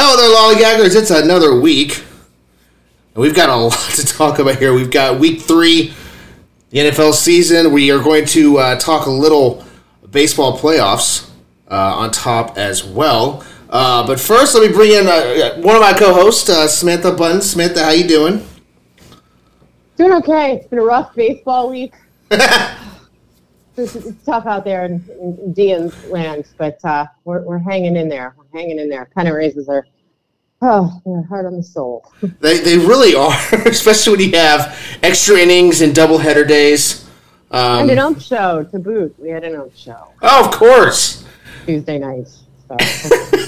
Hello there, lollygaggers. It's another week. And we've got a lot to talk about here. We've got week 3, the NFL season. We are going to talk a little baseball playoffs on top as well. But first, let me bring in one of my co-hosts, Samantha Bunten. Samantha, how you doing? Doing okay. It's been a rough baseball week. It's tough out there in Dean's land, but we're hanging in there. We're hanging in there. Pennant races are, they're hard on the soul. They really are, especially when you have extra innings and doubleheader days. And an ump show to boot. We had an ump show. Oh, of course. Tuesday night. So.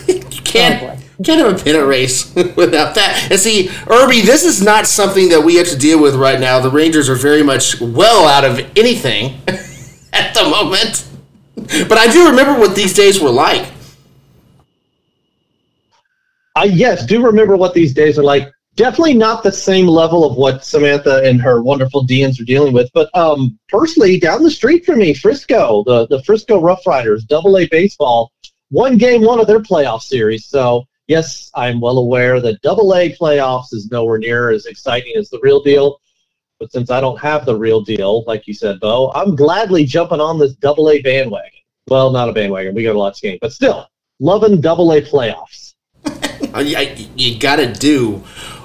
you can't have a pennant race without that. And see, Irby, this is not something that we have to deal with right now. The Rangers are very much well out of anything. At the moment. But I do remember what these days were like. Yes, do remember what these days are like. Definitely not the same level of what Samantha and her wonderful DNs are dealing with, but personally, down the street from me, Frisco, the Frisco Rough Riders, AA baseball, won game 1 of their playoff series. So, yes, I'm well aware that AA playoffs is nowhere near as exciting as the real deal. But since I don't have the real deal, like you said, Bo, I'm gladly jumping on this AA bandwagon. Well, not a bandwagon. We got a lot to gain. But still, loving AA playoffs. You got to do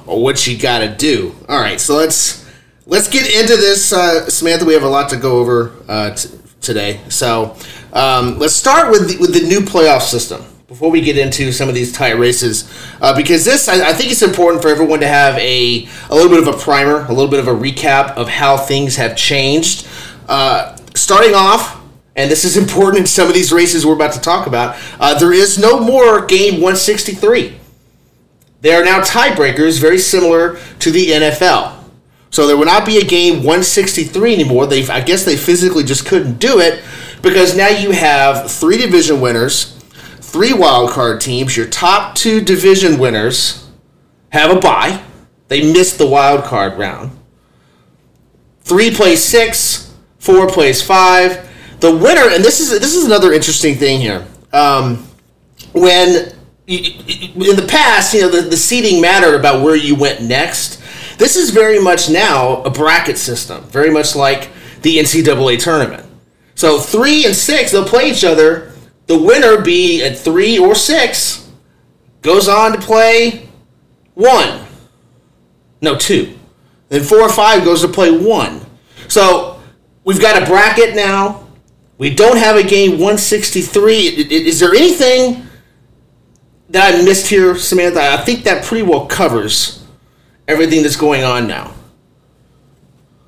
what you got to do. All right, so let's get into this. Samantha, we have a lot to go over today. So let's start with the new playoff system before we get into some of these tight races, because this, I think it's important for everyone to have a little bit of a primer, a little bit of a recap of how things have changed. Starting off, and this is important in some of these races we're about to talk about, there is no more game 163. They are now tiebreakers, very similar to the NFL. So there will not be a game 163 anymore. I guess they physically just couldn't do it, because now you have 3 division winners, 3 wildcard teams. Your top 2 division winners have a bye. They missed the wildcard round. 3 plays 6, 4 plays 5. The winner, and this is another interesting thing here. When in the past, the seeding mattered about where you went next. This is very much now a bracket system, very much like the NCAA tournament. So 3 and 6, they'll play each other. The winner, be at 3 or 6, goes on to play 2. Then 4 or 5 goes to play 1. So we've got a bracket now. We don't have a game 163. Is there anything that I missed here, Samantha? I think that pretty well covers everything that's going on now.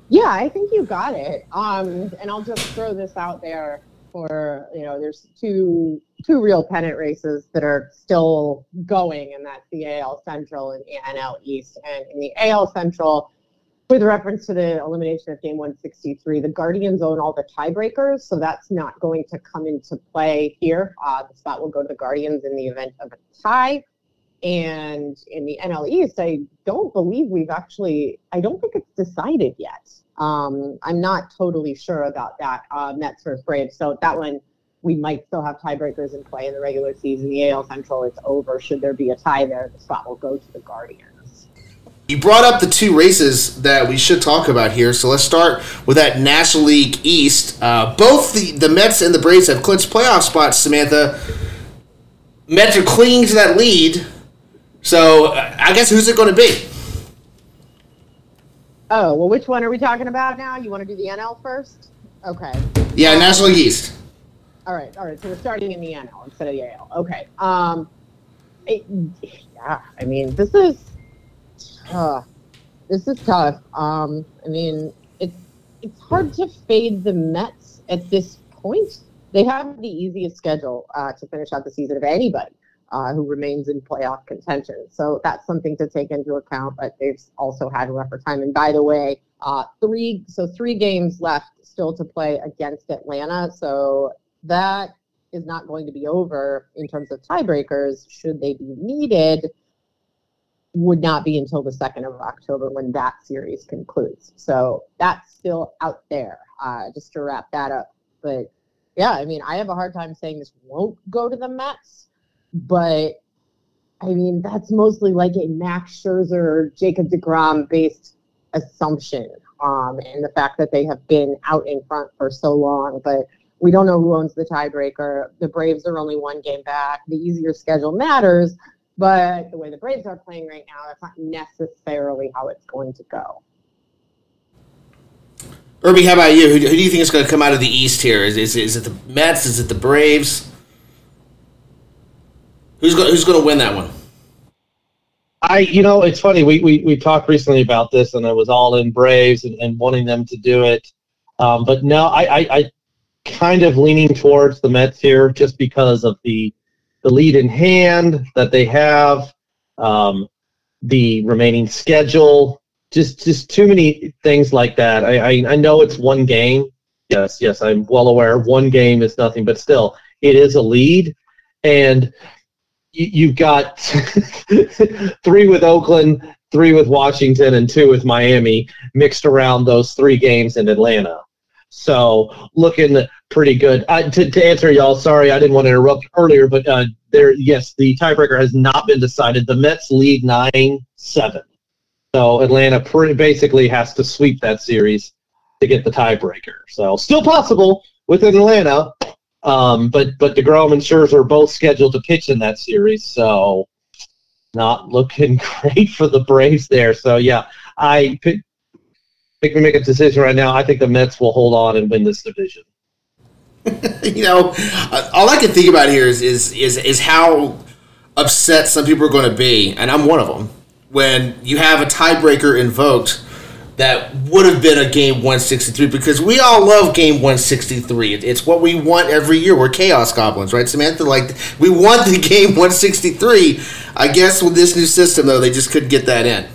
Yeah, I think you got it. And I'll just throw this out there. Or, there's two real pennant races that are still going, and that's the AL Central and the NL East. And in the AL Central, with reference to the elimination of Game 163, the Guardians own all the tiebreakers, so that's not going to come into play here. The spot will go to the Guardians in the event of a tie. And in the NL East, I don't think it's decided yet. I'm not totally sure about that, Mets versus Braves. So that one, we might still have tiebreakers in play in the regular season. The AL Central is over. Should there be a tie there, the spot will go to the Guardians. You brought up the 2 races that we should talk about here. So let's start with that National League East. Both the Mets and the Braves have clinched playoff spots, Samantha. Mets are clinging to that lead. So I guess who's it going to be? Oh, well, which one are we talking about now? You want to do the NL first? Okay. Yeah, National League East. All right. So we're starting in the NL instead of the AL. Okay. This is tough. It's hard to fade the Mets at this point. They have the easiest schedule to finish out the season of anybody who remains in playoff contention. So that's something to take into account, but they've also had a rougher time. And by the way, 3 games left still to play against Atlanta. So that is not going to be over in terms of tiebreakers. Should they be needed, would not be until the 2nd of October when that series concludes. So that's still out there, just to wrap that up. But yeah, I have a hard time saying this won't go to the Mets. But I mean, that's mostly like a Max Scherzer or Jacob deGrom-based assumption, and the fact that they have been out in front for so long. But we don't know who owns the tiebreaker. The Braves are only one game back. The easier schedule matters, but the way the Braves are playing right now, that's not necessarily how it's going to go. Irby, how about you? Who do you think is going to come out of the East here? Is it the Mets? Is it the Braves? Who's going to win that one? It's funny. We talked recently about this, and I was all in Braves and wanting them to do it. But no, I kind of leaning towards the Mets here just because of the lead in hand that they have, the remaining schedule, just too many things like that. I know it's one game. Yes, I'm well aware. One game is nothing, but still, it is a lead. And you've got 3 with Oakland, 3 with Washington, and 2 with Miami mixed around those 3 games in Atlanta. So looking pretty good. To answer y'all, sorry, I didn't want to interrupt earlier, but the tiebreaker has not been decided. The Mets lead 9-7. So Atlanta pretty basically has to sweep that series to get the tiebreaker. So still possible within Atlanta. But DeGrom and Scherzer are both scheduled to pitch in that series, so not looking great for the Braves there. So, yeah, I think we make a decision right now. I think the Mets will hold on and win this division. All I can think about here is how upset some people are going to be, and I'm one of them, when you have a tiebreaker invoked that would have been a game 163, because we all love game 163. It's what we want every year. We're chaos goblins, right, Samantha? Like, we want the game 163. I guess with this new system, though, they just couldn't get that in.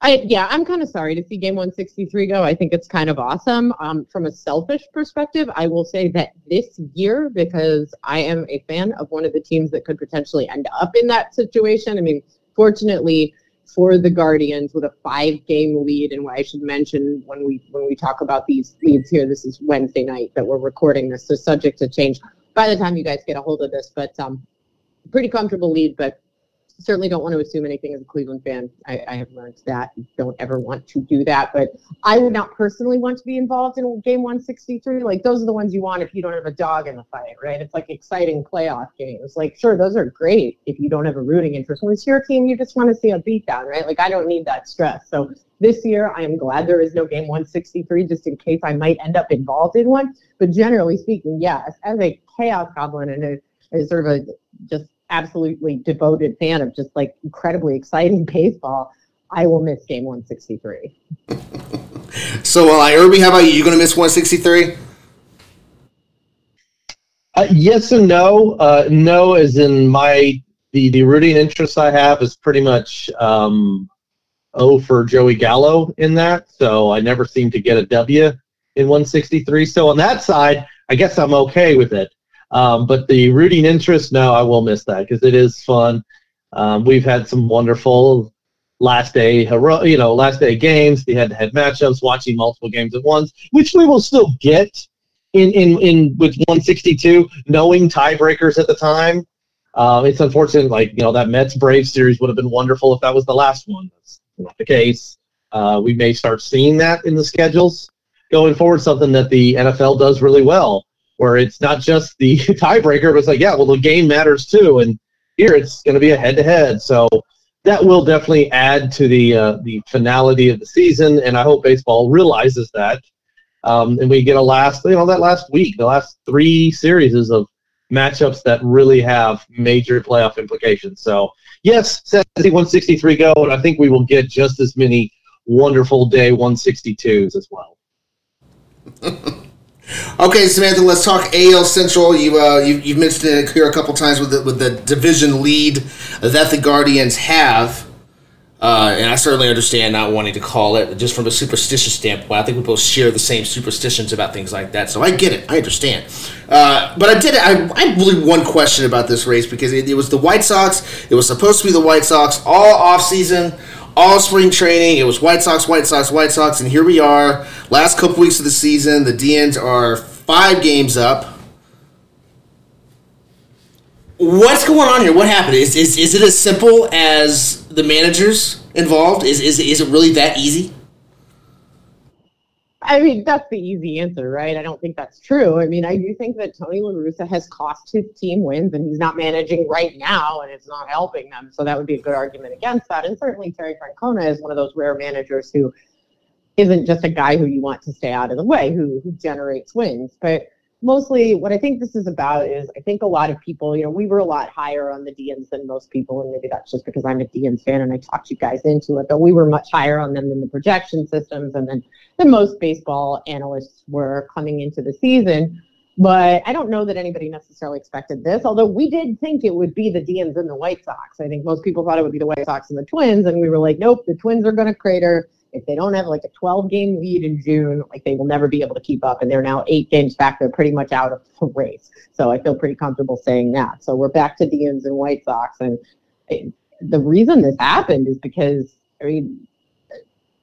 I'm kind of sorry to see game 163 go. I think it's kind of awesome. From a selfish perspective, I will say that this year, because I am a fan of one of the teams that could potentially end up in that situation. I mean, fortunately for the Guardians with a 5-game lead, and what I should mention when we talk about these leads here, this is Wednesday night that we're recording this, so subject to change by the time you guys get a hold of this, but pretty comfortable lead, but certainly don't want to assume anything as a Cleveland fan. I have learned that. Don't ever want to do that, but I would not personally want to be involved in game 163. Like, those are the ones you want if you don't have a dog in the fight, right? It's like exciting playoff games. Like, sure, those are great if you don't have a rooting interest. When it's your team, you just want to see a beatdown, right? Like, I don't need that stress. So this year, I am glad there is no game 163, just in case I might end up involved in one. But generally speaking, yes, as a chaos goblin and a sort of a just absolutely devoted fan of just like incredibly exciting baseball, I will miss game 163. So, Irby, how about you? You going to miss 163? Yes and no. No, as in the rooting interest I have is pretty much O for Joey Gallo in that. So I never seem to get a W in 163. So on that side, I guess I'm okay with it. But the rooting interest, no, I will miss that because it is fun. We've had some wonderful last day games, the head-to-head matchups, watching multiple games at once, which we will still get in with 162, knowing tiebreakers at the time. It's unfortunate, that Mets-Braves series would have been wonderful if that was the last one. That's not the case. We may start seeing that in the schedules going forward, something that the NFL does really well, where it's not just the tiebreaker, but it's the game matters too, and here it's going to be a head-to-head. So that will definitely add to the finality of the season, and I hope baseball realizes that. And we get the last 3 series of matchups that really have major playoff implications. So, yes, 163 go, and I think we will get just as many wonderful day 162s as well. Okay, Samantha, let's talk AL Central. You've mentioned it here a couple times with the division lead that the Guardians have, and I certainly understand not wanting to call it just from a superstitious standpoint. I think we both share the same superstitions about things like that, so I get it. I understand. But I really one question about this race because it was the White Sox. It was supposed to be the White Sox all offseason. All spring training, it was White Sox, White Sox, White Sox, and here we are. Last couple weeks of the season, the DNs are 5 games up. What's going on here? What happened? Is it as simple as the managers involved? Is it really that easy? I mean, that's the easy answer, right? I don't think that's true. I mean, I do think that Tony La Russa has cost his team wins, and he's not managing right now, and it's not helping them. So that would be a good argument against that. And certainly Terry Francona is one of those rare managers who isn't just a guy who you want to stay out of the way, who generates wins. But mostly what I think this is about is I think a lot of people, you know, we were a lot higher on the DNs than most people, and maybe that's just because I'm a DNs fan and I talked you guys into it, but we were much higher on them than the projection systems and than most baseball analysts were coming into the season. But I don't know that anybody necessarily expected this, although we did think it would be the DNs and the White Sox. I think most people thought it would be the White Sox and the Twins, and we were like, nope, the Twins are going to crater. If they don't have like a 12-game lead in June, like they will never be able to keep up. And they're now 8 games back. They're pretty much out of the race. So I feel pretty comfortable saying that. So we're back to Indians and White Sox. And the reason this happened is because, I mean,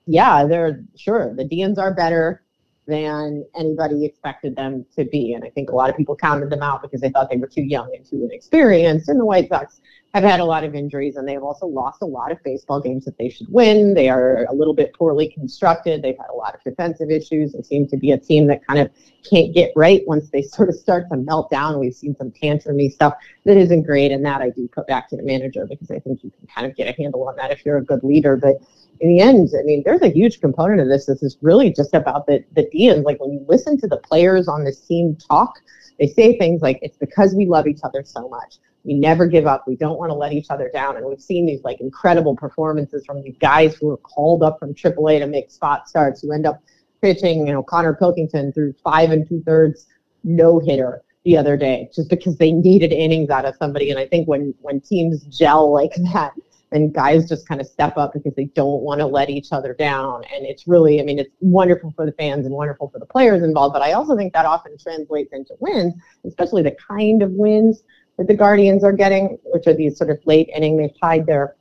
yeah, they're sure the Indians are better than anybody expected them to be. And I think a lot of people counted them out because they thought they were too young and too inexperienced. And the White Sox have had a lot of injuries, and they've also lost a lot of baseball games that they should win. They are a little bit poorly constructed. They've had a lot of defensive issues. They seem to be a team that kind of can't get right once they sort of start to melt down. We've seen some tantrumy stuff that isn't great, and that I do put back to the manager because I think you can kind of get a handle on that if you're a good leader. But in the end, I mean, there's a huge component of this. This is really just about the DNs. Like, when you listen to the players on this team talk, they say things like, it's because we love each other so much. We never give up. We don't want to let each other down. And we've seen these like incredible performances from these guys who are called up from AAA to make spot starts, who end up pitching, you know, Connor Pilkington through 5 2/3 no-hitter the other day, just because they needed innings out of somebody. And I think when teams gel like that, and guys just kind of step up because they don't want to let each other down. And it's really, I mean, it's wonderful for the fans and wonderful for the players involved, but I also think that often translates into wins, especially the kind of wins that the Guardians are getting, which are these sort of late inning. They've tied their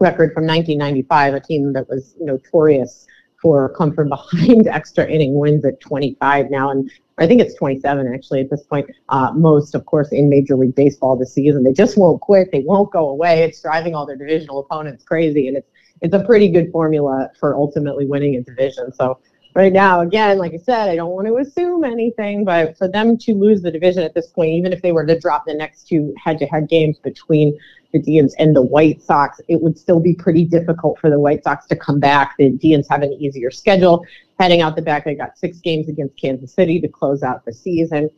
record from 1995, a team that was notorious for come from behind extra inning wins at 25 now. And I think it's 27, actually, at this point. Most, of course, in Major League Baseball this season. They just won't quit. They won't go away. It's driving all their divisional opponents crazy, and it's a pretty good formula for ultimately winning a division. So right now, again, like I said, I don't want to assume anything, but for them to lose the division at this point, even if they were to drop the next 2 head-to-head games between the Indians and the White Sox, it would still be pretty difficult for the White Sox to come back. The Indians have an easier schedule. Heading out the back, they got 6 games against Kansas City to close out the season.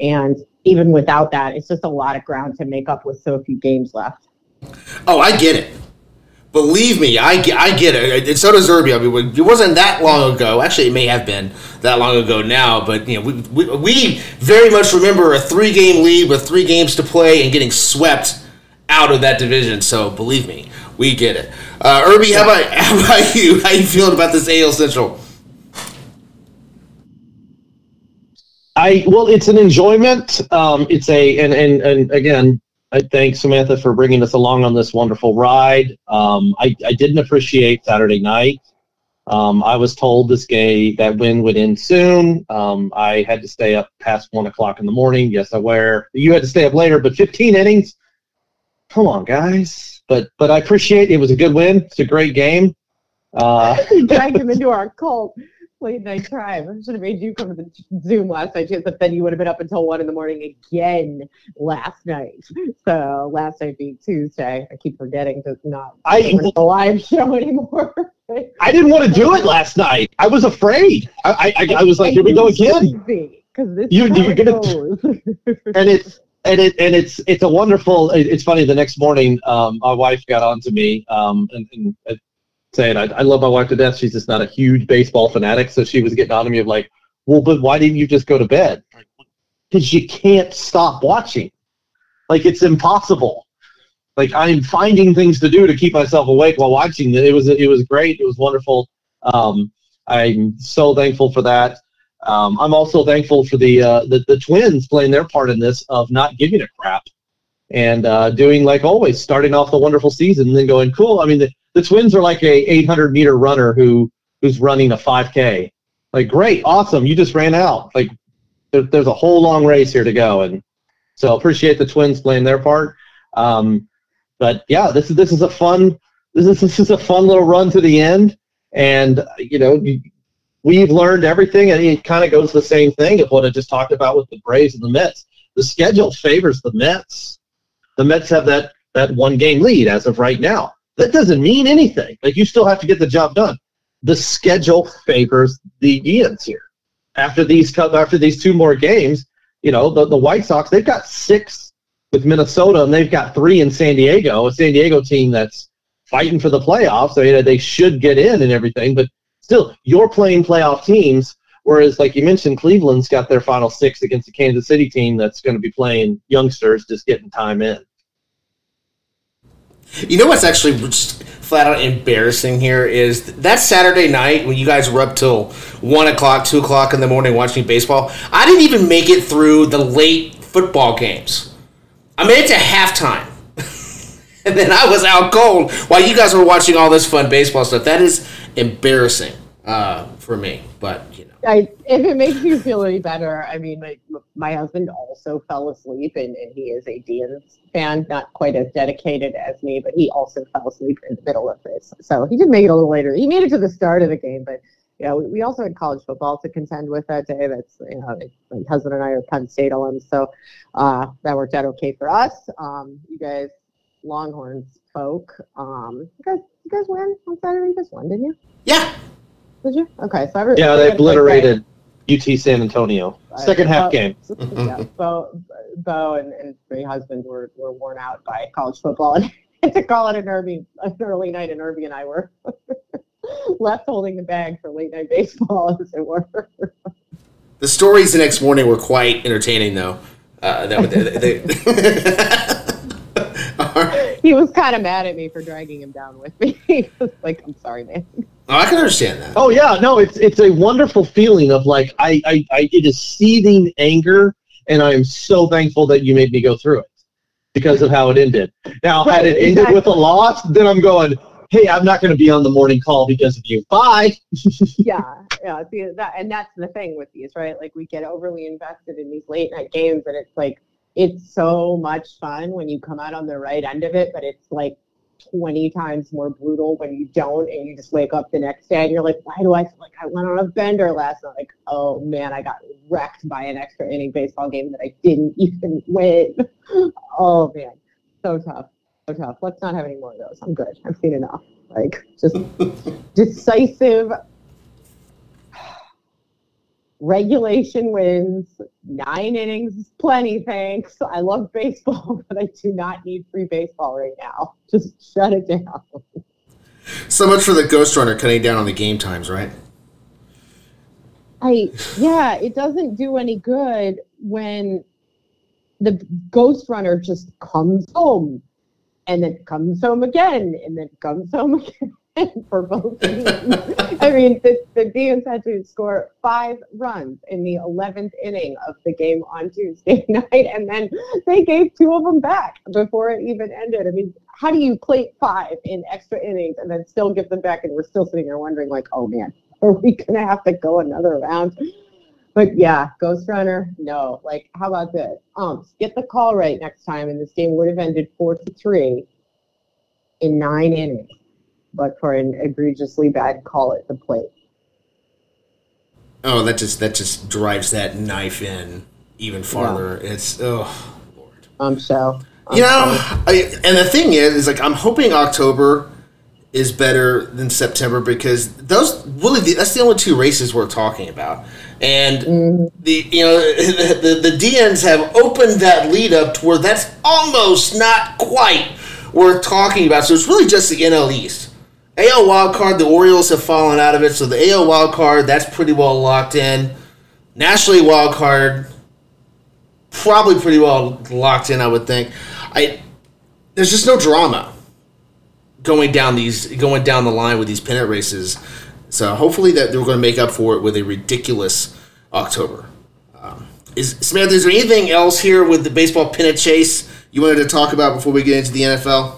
And even without that, it's just a lot of ground to make up with so few games left. Oh, I get it. Believe me, I get it. And so does Irby. I mean, it wasn't that long ago. Actually, it may have been that long ago now. But you know, we very much remember a 3-game lead with 3 games to play and getting swept out of that division. So believe me, we get it. Irby, how about you? How you feeling about this AL Central? Well, it's an enjoyment. It's a and again, I thank Samantha for bringing us along on this wonderful ride. I didn't appreciate Saturday night. I was told that win would end soon. I had to stay up past 1:00 in the morning. Yes, I were. You had to stay up later, but 15 innings. Come on, guys. But I appreciate it. It was a good win. It's a great game. You dragged him into our cult. Late night tribe. I should have made you come to the Zoom last night, but then you would have been up until 1 in the morning again last night. So last night being Tuesday. I keep forgetting to not do the live show anymore. I didn't want to do it last night. I was afraid. I was like, here we go again. It's a wonderful. It's funny. The next morning, my wife got on to me and saying, I love my wife to death. She's just not a huge baseball fanatic. So she was getting on to me of like, well, but why didn't you just go to bed? Because you can't stop watching. Like, it's impossible. Like, I'm finding things to do to keep myself awake while watching. It was great. It was wonderful. I'm so thankful for that. I'm also thankful for the Twins playing their part in this of not giving a crap and doing like always, starting off the wonderful season and then going, cool. I mean, the Twins are like a 800-meter runner who's running a 5K. Like, great, awesome, you just ran out. Like, there's a whole long race here to go, and So appreciate the Twins playing their part. But yeah, this is a fun little run to the end, and we've learned everything, and it kind of goes to the same thing of what I just talked about with the Braves and the Mets. The schedule favors the Mets. The Mets have that one-game lead as of right now. That doesn't mean anything. Like, you still have to get the job done. The schedule favors the Indians here. After these two more games, the White Sox, they've got 6 with Minnesota, and they've got 3 in San Diego, a San Diego team that's fighting for the playoffs. So, they should get in and everything, but still, you're playing playoff teams, whereas, like you mentioned, Cleveland's got their final 6 against the Kansas City team that's going to be playing youngsters, just getting time in. You know what's actually just flat out embarrassing here is that Saturday night when you guys were up till 1 o'clock, 2 o'clock in the morning watching baseball, I didn't even make it through the late football games. I made it to halftime. And then I was out cold while you guys were watching all this fun baseball stuff. That is embarrassing for me, but if it makes you feel any better, I mean, my husband also fell asleep, and he is a Dons fan, not quite as dedicated as me, but he also fell asleep in the middle of this. So he did make it a little later. He made it to the start of the game, but we also had college football to contend with that day. That's my husband and I are Penn State alums, so that worked out okay for us. You guys, Longhorns folk, you guys win on Saturday. You guys won, didn't you? Yeah. Did you? Okay, so they obliterated UT San Antonio. Second half game. Yeah, Bo and my husband were worn out by college football, and had to call it an early night, and Irby and I were left holding the bag for late night baseball, as it were. The stories the next morning were quite entertaining, though. He was kind of mad at me for dragging him down with me. He was like, "I'm sorry, man." Oh, I can understand that. Oh yeah, no, it's a wonderful feeling of like it is seething anger, and I am so thankful that you made me go through it because of how it ended. Now, had it ended with a loss, then I'm going, "Hey, I'm not going to be on the morning call because of you. Bye." Yeah. See, and that's the thing with these, right? Like, we get overly invested in these late night games, and it's like, it's so much fun when you come out on the right end of it, but it's like 20 times more brutal when you don't, and you just wake up the next day and you're like, why do I feel like I went on a bender last night? Like, oh man, I got wrecked by an extra inning baseball game that I didn't even win. Oh man, so tough. Let's not have any more of those. I'm good. I've seen enough. Like, just decisive regulation wins, 9 innings is plenty, thanks. I love baseball, but I do not need free baseball right now. Just shut it down. So much for the ghost runner cutting down on the game times, right? It doesn't do any good when the ghost runner just comes home, and then comes home again, and then comes home again. For both teams. I mean, the Dons had to score 5 runs in the 11th inning of the game on Tuesday night, and then they gave 2 of them back before it even ended. I mean, how do you plate 5 in extra innings and then still give them back, and we're still sitting there wondering, like, oh, man, are we going to have to go another round? But, yeah, ghost runner, no. Like, how about this? Get the call right next time, and this game would have ended 4-3 in 9 innings. But for an egregiously bad call at the plate. Oh, that just drives that knife in even farther. Yeah. It's, oh Lord. And the thing is like, I'm hoping October is better than September, because that's the only 2 races we're talking about, and the DNs have opened that lead up to where that's almost not quite worth talking about. So it's really just the NL East. AL wildcard, the Orioles have fallen out of it, so the AL wildcard, that's pretty well locked in. National League wildcard, probably pretty well locked in, I would think. There's just no drama going down the line with these pennant races. So hopefully that they're going to make up for it with a ridiculous October. Samantha, is there anything else here with the baseball pennant chase you wanted to talk about before we get into the NFL?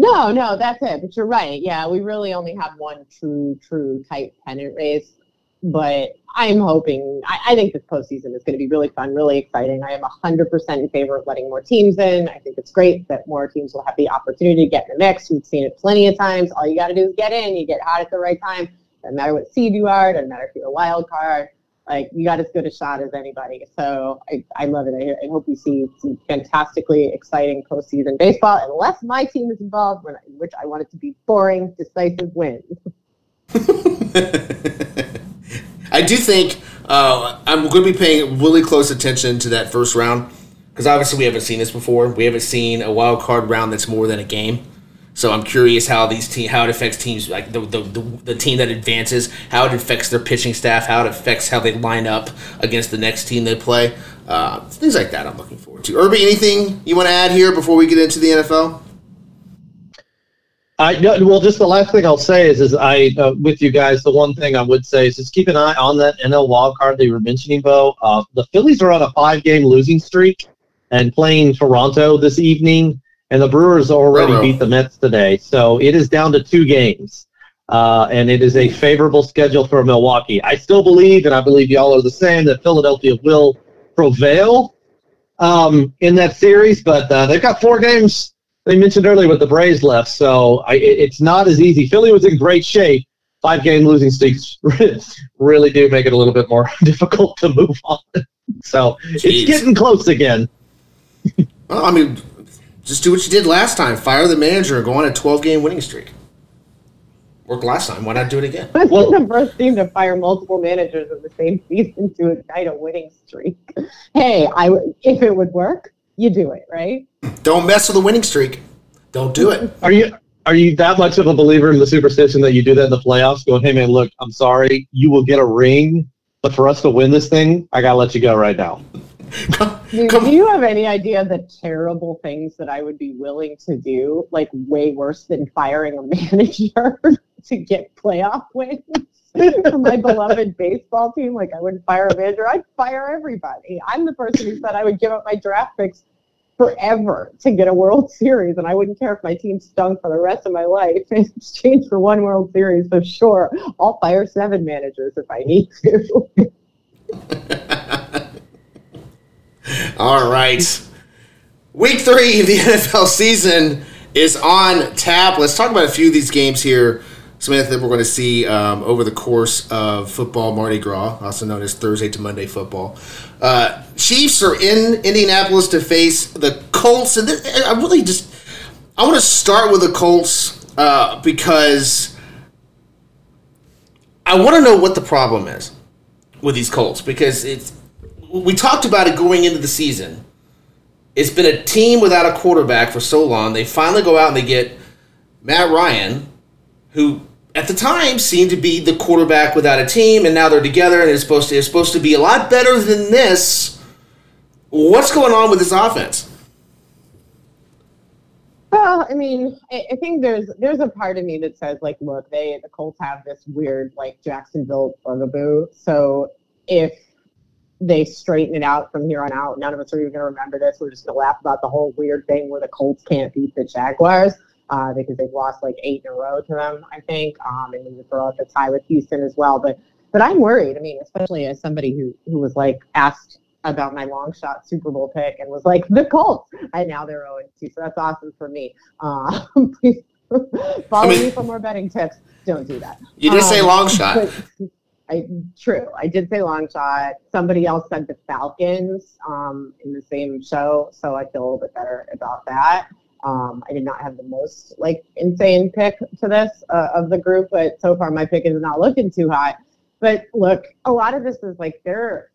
No, that's it. But you're right. Yeah, we really only have one true tight pennant race But I'm hoping, I think this postseason is going to be really fun, really exciting. I am 100% in favor of letting more teams in. I think it's great that more teams will have the opportunity to get in the mix. We've seen it plenty of times. All you got to do is get in. You get hot at the right time. Doesn't matter what seed you are. Doesn't matter if you're a wild card. Like, you got as good a shot as anybody. So I love it. I hope we see some fantastically exciting postseason baseball, unless my team is involved, which I want it to be boring, decisive wins. I do think I'm going to be paying really close attention to that first round, because obviously we haven't seen this before. We haven't seen a wild card round that's more than a game. So I'm curious how how it affects teams, like the team that advances, how it affects their pitching staff, how it affects how they line up against the next team they play, things like that. I'm looking forward to. Irby, anything you want to add here before we get into the NFL? Well, just the last thing I'll say is with you guys, the one thing I would say is just keep an eye on that NL wildcard that you were mentioning, Bo. The Phillies are on a 5-game losing streak and playing Toronto this evening. And the Brewers already beat the Mets today, so it is down to 2 games. And it is a favorable schedule for Milwaukee. I still believe, and I believe y'all are the same, that Philadelphia will prevail in that series, but they've got 4 games they mentioned earlier with the Braves left, so it's not as easy. Philly was in great shape. 5-game losing streaks really do make it a little bit more difficult to move on. So it's getting close again. Well, I mean, just do what you did last time. Fire the manager and go on a 12-game winning streak. Worked last time. Why not do it again? This is the first team to fire multiple managers in the same season to ignite a winning streak. Hey, if it would work, you do it, right? Don't mess with a winning streak. Don't do it. Are you that much of a believer in the superstition that you do that in the playoffs? Going, hey, man, look, I'm sorry. You will get a ring, but for us to win this thing, I got to let you go right now. Do you have any idea the terrible things that I would be willing to do, like way worse than firing a manager to get playoff wins for my beloved baseball team? Like, I wouldn't fire a manager. I'd fire everybody. I'm the person who said I would give up my draft picks forever to get a World Series, and I wouldn't care if my team stunk for the rest of my life in exchange for 1 World Series. So sure, I'll fire 7 managers if I need to. All right. Week 3 of the NFL season is on tap. Let's talk about a few of these games here, Samantha, that we're going to see over the course of football Mardi Gras, also known as Thursday to Monday football. Chiefs are in Indianapolis to face the Colts. And I want to start with the Colts because I want to know what the problem is with these Colts, because we talked about it going into the season. It's been a team without a quarterback for so long. They finally go out and they get Matt Ryan, who at the time seemed to be the quarterback without a team, and now they're together and it's supposed to be a lot better than this. What's going on with this offense? Well, I mean, I think there's a part of me that says, like, look, the Colts have this weird, like, Jacksonville bugaboo. So if they straighten it out from here on out, none of us are even going to remember this. We're just going to laugh about the whole weird thing where the Colts can't beat the Jaguars because they've lost like 8 in a row to them, I think. And we would throw out the tie with Houston as well. But I'm worried. I mean, especially as somebody who was like asked about my long shot Super Bowl pick and was like, the Colts. And now they're 0-2. So that's awesome for me. Please follow me for more betting tips. Don't do that. You did say long shot. True. I did say long shot. Somebody else said the Falcons in the same show, so I feel a little bit better about that. I did not have the most, like, insane pick to this of the group, but so far my pick is not looking too hot. But, look, a lot of this is, like, the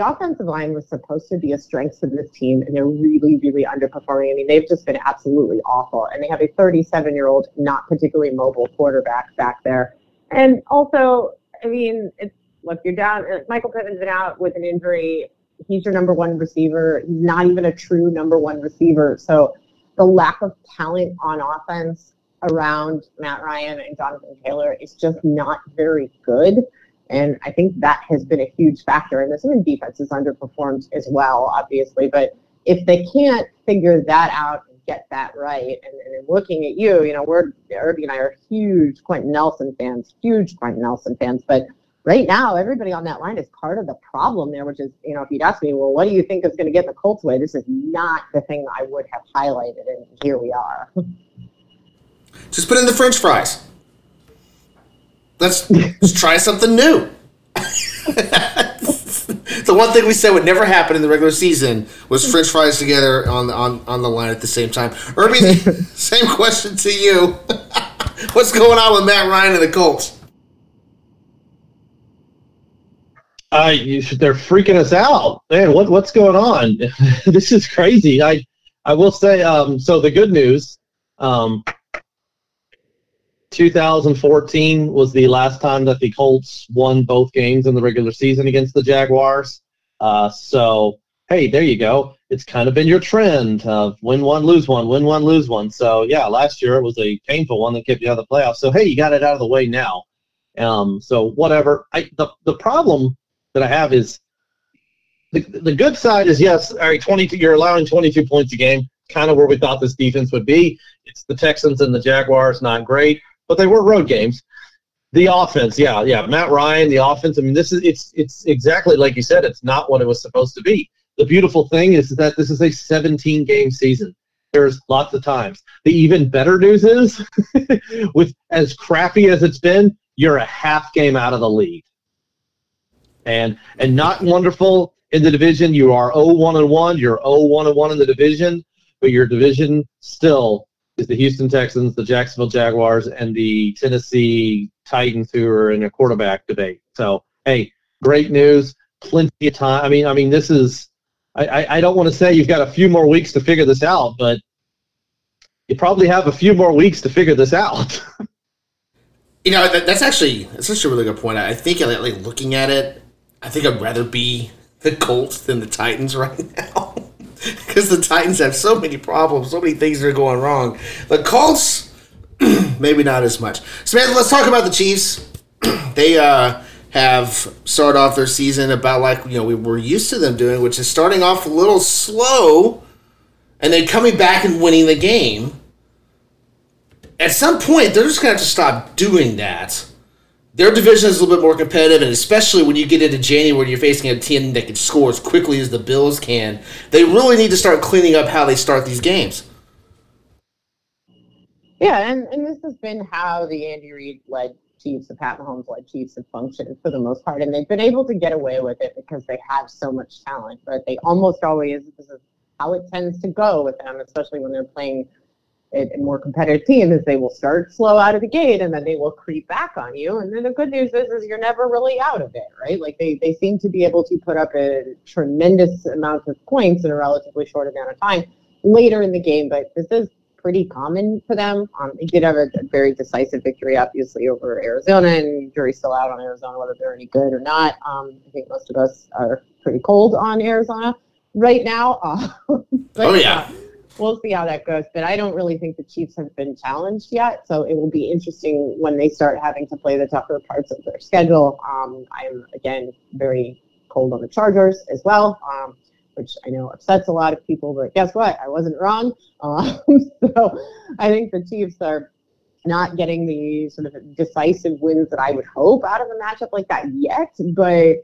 offensive line was supposed to be a strength of this team, and they're really, really underperforming. I mean, they've just been absolutely awful, and they have a 37-year-old, not particularly mobile quarterback back there. And also, I mean, you're down. Michael Pittman's been out with an injury. He's your number one receiver. He's not even a true number one receiver. So the lack of talent on offense around Matt Ryan and Jonathan Taylor is just not very good. And I think that has been a huge factor. And the Simmons defense has underperformed as well, obviously. But if they can't figure that out, get that right, and looking at you know, Irby and I are huge Quentin Nelson fans, but right now, everybody on that line is part of the problem there, which is, you know, if you'd ask me, well, what do you think is going to get the Colts away? This is not the thing I would have highlighted, and here we are. Just put in the French fries. Let's try something new. The one thing we said would never happen in the regular season was French fries together on the line at the same time. Irby, same question to you. What's going on with Matt Ryan and the Colts? They're freaking us out, man. What's going on? This is crazy. I will say. So the good news. 2014 was the last time that the Colts won both games in the regular season against the Jaguars. So hey, there you go. It's kind of been your trend of win one, lose one, win one, lose one. So yeah, last year it was a painful one that kept you out of the playoffs. So hey, you got it out of the way now. So whatever. The problem that I have is the good side is, yes, all right, 22, you're allowing 22 points a game, kind of where we thought this defense would be. It's the Texans and the Jaguars, not great, but they were road games. The offense, yeah, Matt Ryan, the offense, I mean, this is it's exactly like you said, it's not what it was supposed to be. The beautiful thing is that this is a 17-game season. There's lots of times. The even better news is, with as crappy as it's been, you're a half game out of the lead. And not wonderful in the division. You are 0-1-1. You're 0-1-1 in the division, but your division still is the Houston Texans, the Jacksonville Jaguars, and the Tennessee Titans, who are in a quarterback debate. So, hey, great news, plenty of time. I mean, this is – I don't want to say you've got a few more weeks to figure this out, but you probably have a few more weeks to figure this out. You know, that's actually a really good point. I think, like, looking at it, I think I'd rather be the Colts than the Titans right now, because the Titans have so many problems, so many things that are going wrong. The Colts, maybe not as much. Samantha, let's talk about the Chiefs. They have started off their season about like, you know, we were used to them doing, which is starting off a little slow, and then coming back and winning the game. At some point, they're just going to have to stop doing that. Their division is a little bit more competitive, and especially when you get into January where you're facing a team that can score as quickly as the Bills can, they really need to start cleaning up how they start these games. Yeah, and this has been how the Andy Reid-led Chiefs, the Pat Mahomes-led Chiefs have functioned for the most part, and they've been able to get away with it because they have so much talent, but they almost always, this is how it tends to go with them, especially when they're playing a more competitive team, is they will start slow out of the gate and then they will creep back on you. And then the good news is you're never really out of it, right? Like they seem to be able to put up a tremendous amount of points in a relatively short amount of time later in the game, but this is pretty common for them. They did have a very decisive victory, obviously, over Arizona, and jury's still out on Arizona, whether they're any good or not. I think most of us are pretty cold on Arizona right now. But, oh, yeah. We'll see how that goes, but I don't really think the Chiefs have been challenged yet, so it will be interesting when they start having to play the tougher parts of their schedule. I'm, again, very cold on the Chargers as well, which I know upsets a lot of people, but guess what? I wasn't wrong. So I think the Chiefs are not getting the sort of decisive wins that I would hope out of a matchup like that yet, but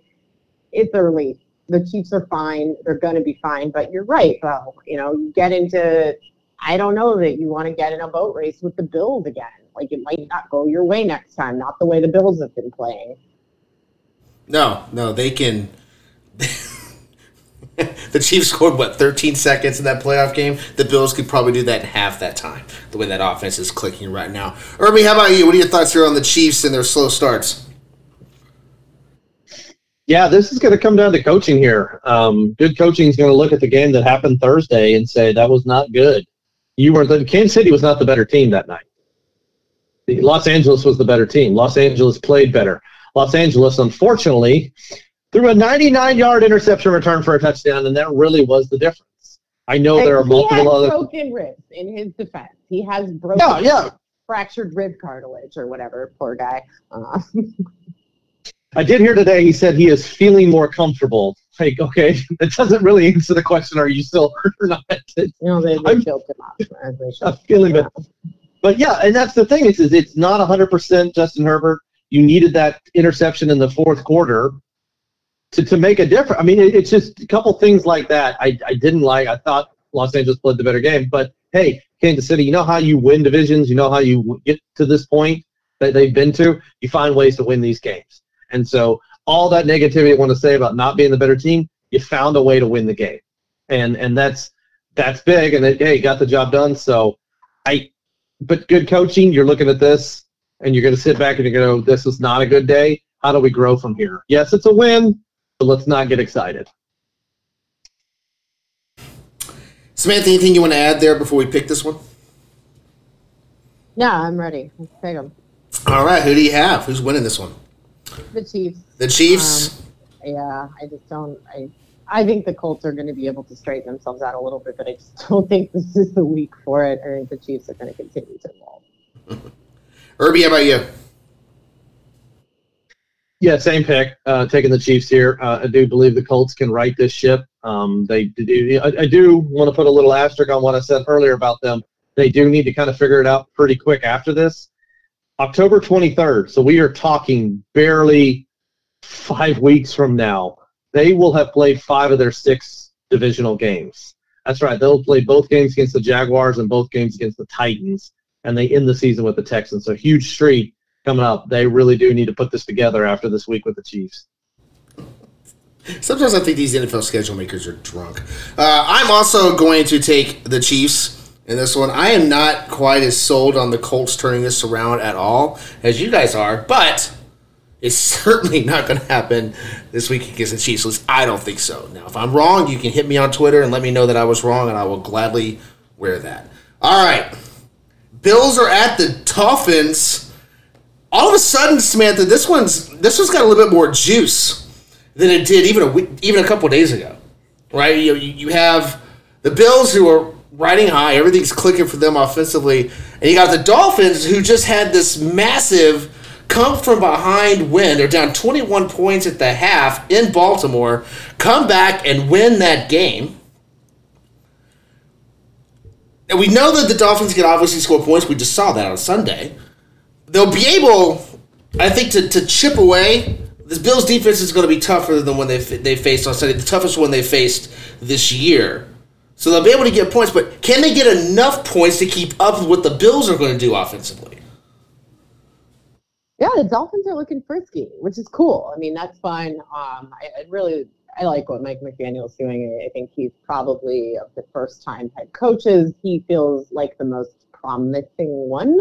it's early. The Chiefs are fine. They're going to be fine. But you're right, though. You know, you get into, I don't know that you want to get in a boat race with the Bills again. Like, it might not go your way next time, not the way the Bills have been playing. No, they can. The Chiefs scored, 13 seconds in that playoff game? The Bills could probably do that in half that time, the way that offense is clicking right now. Irby, how about you? What are your thoughts here on the Chiefs and their slow starts? Yeah, this is going to come down to coaching here. Good coaching is going to look at the game that happened Thursday and say, that was not good. Kansas City was not the better team that night. Los Angeles was the better team. Los Angeles played better. Los Angeles, unfortunately, threw a 99-yard interception return for a touchdown, and that really was the difference. I know there are multiple other – broken ribs in his defense. He has broken fractured rib cartilage or whatever, poor guy. I did hear today he said he is feeling more comfortable. Like, okay, that doesn't really answer the question, are you still hurt or not? You know, they killed him off. I'm feeling it. But yeah, and that's the thing, is it's not 100% Justin Herbert. You needed that interception in the fourth quarter to make a difference. I mean, it's just a couple things like that I didn't like. I thought Los Angeles played the better game. But, hey, Kansas City, you know how you win divisions? You know how you get to this point that they've been to? You find ways to win these games. And so all that negativity I want to say about not being the better team, you found a way to win the game. And that's big. And, hey, got the job done. So but good coaching, you're looking at this, and you're going to sit back and you're going to go, this is not a good day. How do we grow from here? Yes, it's a win, but let's not get excited. Samantha, anything you want to add there before we pick this one? No, I'm ready. Let's pick them. All right, who do you have? Who's winning this one? The Chiefs. The Chiefs? Yeah, I just don't – I think the Colts are going to be able to straighten themselves out a little bit, but I just don't think this is the week for it. I think the Chiefs are going to continue to evolve. Irby, how about you? Yeah, same pick. Taking the Chiefs here. I do believe the Colts can right this ship. I do want to put a little asterisk on what I said earlier about them. They do need to kind of figure it out pretty quick after this. October 23rd, so we are talking barely 5 weeks from now. They will have played 5 of their 6 divisional games. That's right. They'll play both games against the Jaguars and both games against the Titans, and they end the season with the Texans. So huge streak coming up. They really do need to put this together after this week with the Chiefs. Sometimes I think these NFL schedule makers are drunk. I'm also going to take the Chiefs in this one. I am not quite as sold on the Colts turning this around at all as you guys are, but it's certainly not going to happen this week against the Chiefs. At least I don't think so. Now, if I'm wrong, you can hit me on Twitter and let me know that I was wrong, and I will gladly wear that. All right. Bills are at the Dolphins. All of a sudden, Samantha, this one's got a little bit more juice than it did even a week, even a couple days ago, right? You have the Bills who are riding high. Everything's clicking for them offensively. And you got the Dolphins who just had this massive come-from-behind win. They're down 21 points at the half in Baltimore. Come back and win that game. And we know that the Dolphins can obviously score points. We just saw that on Sunday. They'll be able, I think, to chip away. This Bills defense is going to be tougher than when they faced on Sunday, the toughest one they faced this year. So they'll be able to get points, but can they get enough points to keep up with what the Bills are going to do offensively? Yeah, the Dolphins are looking frisky, which is cool. I mean, that's fun. I like what Mike McDaniel's doing. I think he's probably, of the first-time head coaches, he feels like the most promising one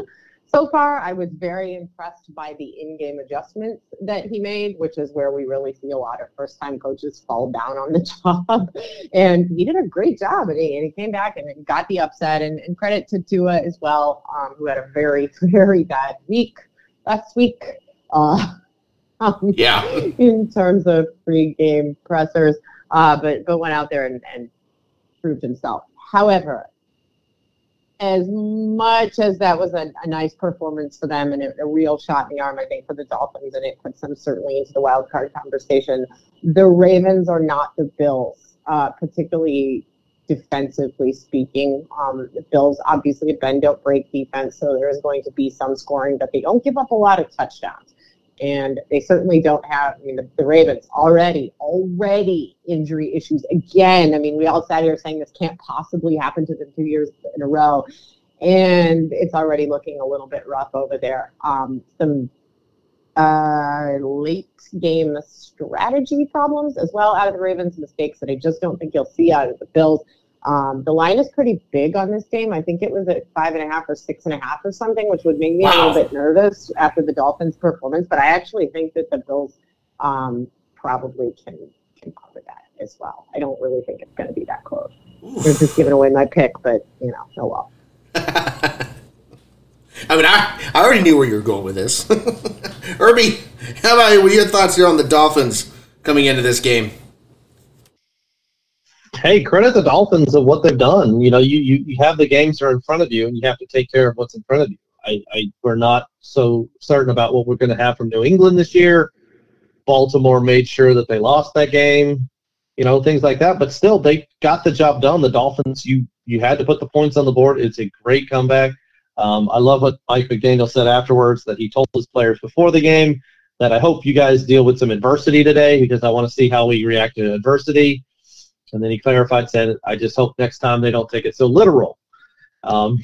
so far. I was very impressed by the in-game adjustments that he made, which is where we really see a lot of first-time coaches fall down on the job. And he did a great job. And he came back and got the upset. And credit to Tua as well, who had a very, very bad week last week, in terms of pre-game pressers, but went out there and proved himself. However, as much as that was a nice performance for them and a real shot in the arm, I think, for the Dolphins, and it puts them certainly into the wild card conversation, the Ravens are not the Bills, particularly defensively speaking. The Bills obviously bend, don't break defense, so there is going to be some scoring, but they don't give up a lot of touchdowns. And they certainly don't have, the Ravens already injury issues again. I mean, we all sat here saying this can't possibly happen to them 2 years in a row, and it's already looking a little bit rough over there. Some late game strategy problems as well out of the Ravens, mistakes that I just don't think you'll see out of the Bills. The line is pretty big on this game. I think it was at 5.5 or 6.5 or something, which would make me a little bit nervous after the Dolphins' performance. But I actually think that the Bills probably can cover that as well. I don't really think it's going to be that close. They're just giving away my pick, but oh well. I already knew where you were going with this. Irby, how about you? What are your thoughts here on the Dolphins coming into this game? Hey, credit the Dolphins of what they've done. You have the games that are in front of you, and you have to take care of what's in front of you. We're not so certain about what we're going to have from New England this year. Baltimore made sure that they lost that game, things like that. But still, they got the job done. The Dolphins, you had to put the points on the board. It's a great comeback. I love what Mike McDaniel said afterwards, that he told his players before the game that I hope you guys deal with some adversity today because I want to see how we react to adversity. And then he clarified, said, I just hope next time they don't take it so literal,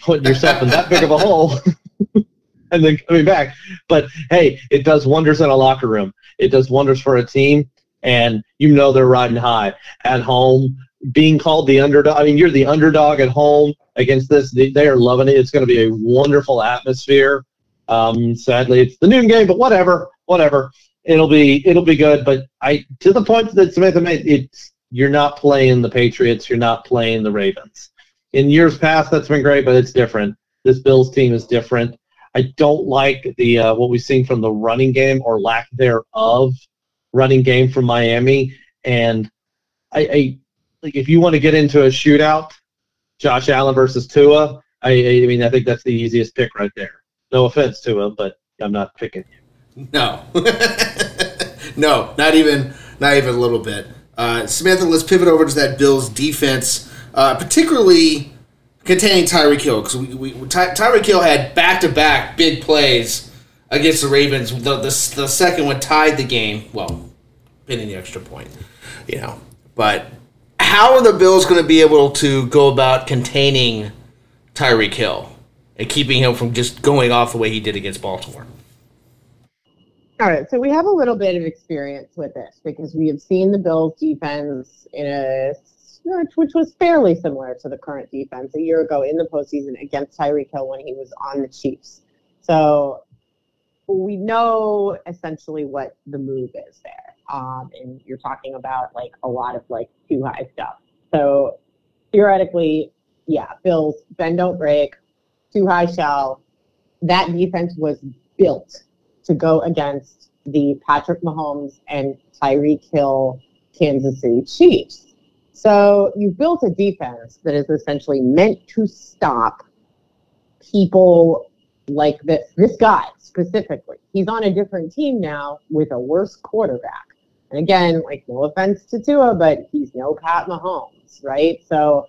putting yourself in that big of a hole and then coming back. But, hey, it does wonders in a locker room. It does wonders for a team, and you know they're riding high at home. Being called the underdog, I mean, you're the underdog at home against this. They are loving it. It's going to be a wonderful atmosphere. Sadly, it's the noon game, but whatever. It'll be good. But to the point that Samantha made, you're not playing the Patriots. You're not playing the Ravens. In years past, that's been great, but it's different. This Bills team is different. I don't like the what we've seen from the running game or lack thereof running game from Miami. And I like, if you want to get into a shootout, Josh Allen versus Tua, I mean, I think that's the easiest pick right there. No offense to him, but I'm not picking you. No. No, not even a little bit. Samantha, let's pivot over to that Bills defense, particularly containing Tyreek Hill, because Tyreek Hill had back-to-back big plays against the Ravens. The second one tied the game. Well, pinning the extra point, you know, but... How are the Bills going to be able to go about containing Tyreek Hill and keeping him from just going off the way he did against Baltimore? All right, so we have a little bit of experience with this because we have seen the Bills' defense in a stretch which was fairly similar to the current defense a year ago in the postseason against Tyreek Hill when he was on the Chiefs. So we know essentially what the move is there. And you're talking about like a lot of like too high stuff. So theoretically, yeah, Bills bend don't break, too high shell. That defense was built to go against the Patrick Mahomes and Tyreek Hill Kansas City Chiefs. So you've built a defense that is essentially meant to stop people like this guy specifically. He's on a different team now with a worse quarterback. And again, like, no offense to Tua, but he's no Pat Mahomes, right? So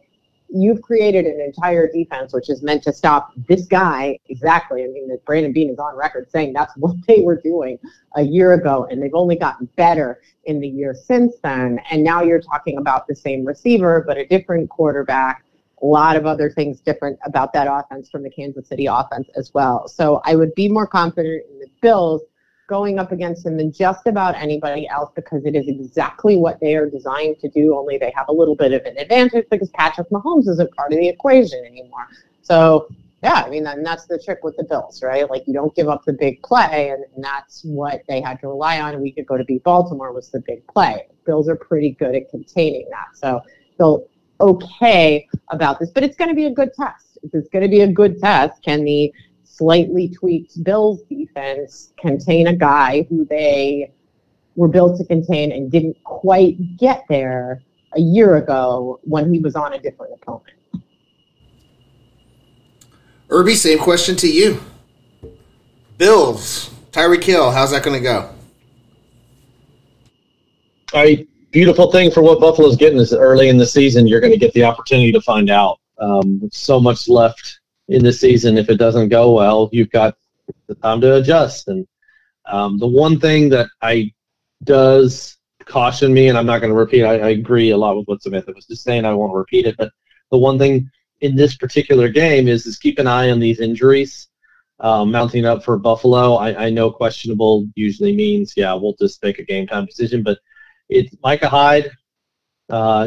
you've created an entire defense which is meant to stop this guy exactly. I mean, Brandon Beane is on record saying that's what they were doing a year ago, and they've only gotten better in the year since then. And now you're talking about the same receiver but a different quarterback, a lot of other things different about that offense from the Kansas City offense as well. So I would be more confident in the Bills going up against him than just about anybody else because it is exactly what they are designed to do, only they have a little bit of an advantage because Patrick Mahomes isn't part of the equation anymore. So, yeah, I mean, and that's the trick with the Bills, right? Like, you don't give up the big play, and that's what they had to rely on a week ago to beat Baltimore was the big play. Bills are pretty good at containing that. So they'll okay about this, but it's going to be a good test. It's going to be a good test. Can the slightly tweaked Bills defense contain a guy who they were built to contain and didn't quite get there a year ago when he was on a different opponent? Irby, same question to you. Bills, Tyreek Hill, how's that going to go? Beautiful thing for what Buffalo's getting is early in the season, you're going to get the opportunity to find out. So much left in the season. If it doesn't go well, you've got the time to adjust. And the one thing that does caution me, and I'm not going to repeat, I agree a lot with what Samantha was just saying. I won't repeat it. But the one thing in this particular game is keep an eye on these injuries mounting up for Buffalo. I know questionable usually means, yeah, we'll just make a game-time decision, but it's Micah Hyde,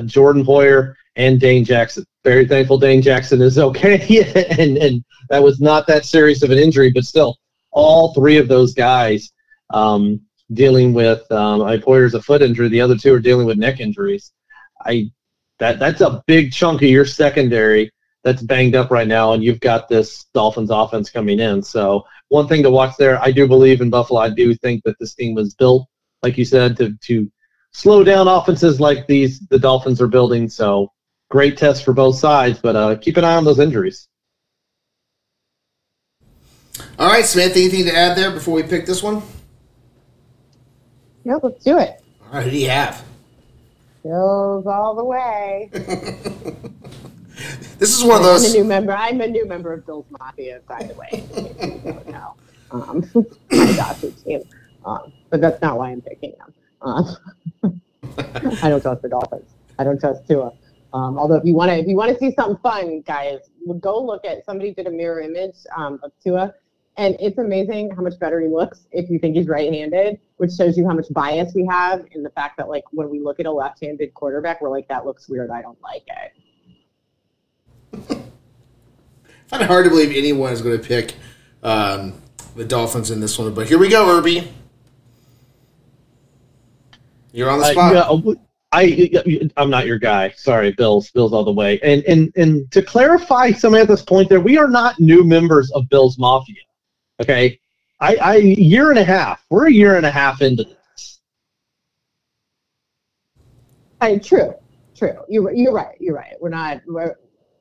Jordan Poyer, and Dane Jackson. Very thankful Dane Jackson is okay, and that was not that serious of an injury, but still, all three of those guys dealing with Poyer's a foot injury. The other two are dealing with neck injuries. That's a big chunk of your secondary that's banged up right now, and you've got this Dolphins offense coming in. So one thing to watch there, I do believe in Buffalo. I do think that this team was built, like you said, to slow down offenses like these the Dolphins are building, so great test for both sides, but keep an eye on those injuries. All right, Samantha, anything to add there before we pick this one? No, let's do it. All right, who do you have? Bills all the way. This is one of those. I'm a new member of Bill's Mafia, by the way. No, my Dodger team, but that's not why I'm picking them. I don't trust the Dolphins. I don't trust Tua. Although, if you want to see something fun, guys, go look at somebody did a mirror image of Tua, and it's amazing how much better he looks if you think he's right-handed, which shows you how much bias we have in the fact that, like, when we look at a left-handed quarterback, we're like, that looks weird. I don't like it. I find it hard to believe anyone is going to pick the Dolphins in this one, but here we go, Irby. You're on the spot. I'm not your guy. Sorry, Bills all the way. And to clarify Samantha's point there, we are not new members of Bill's Mafia. Okay, We're a year and a half into this. True. You're right.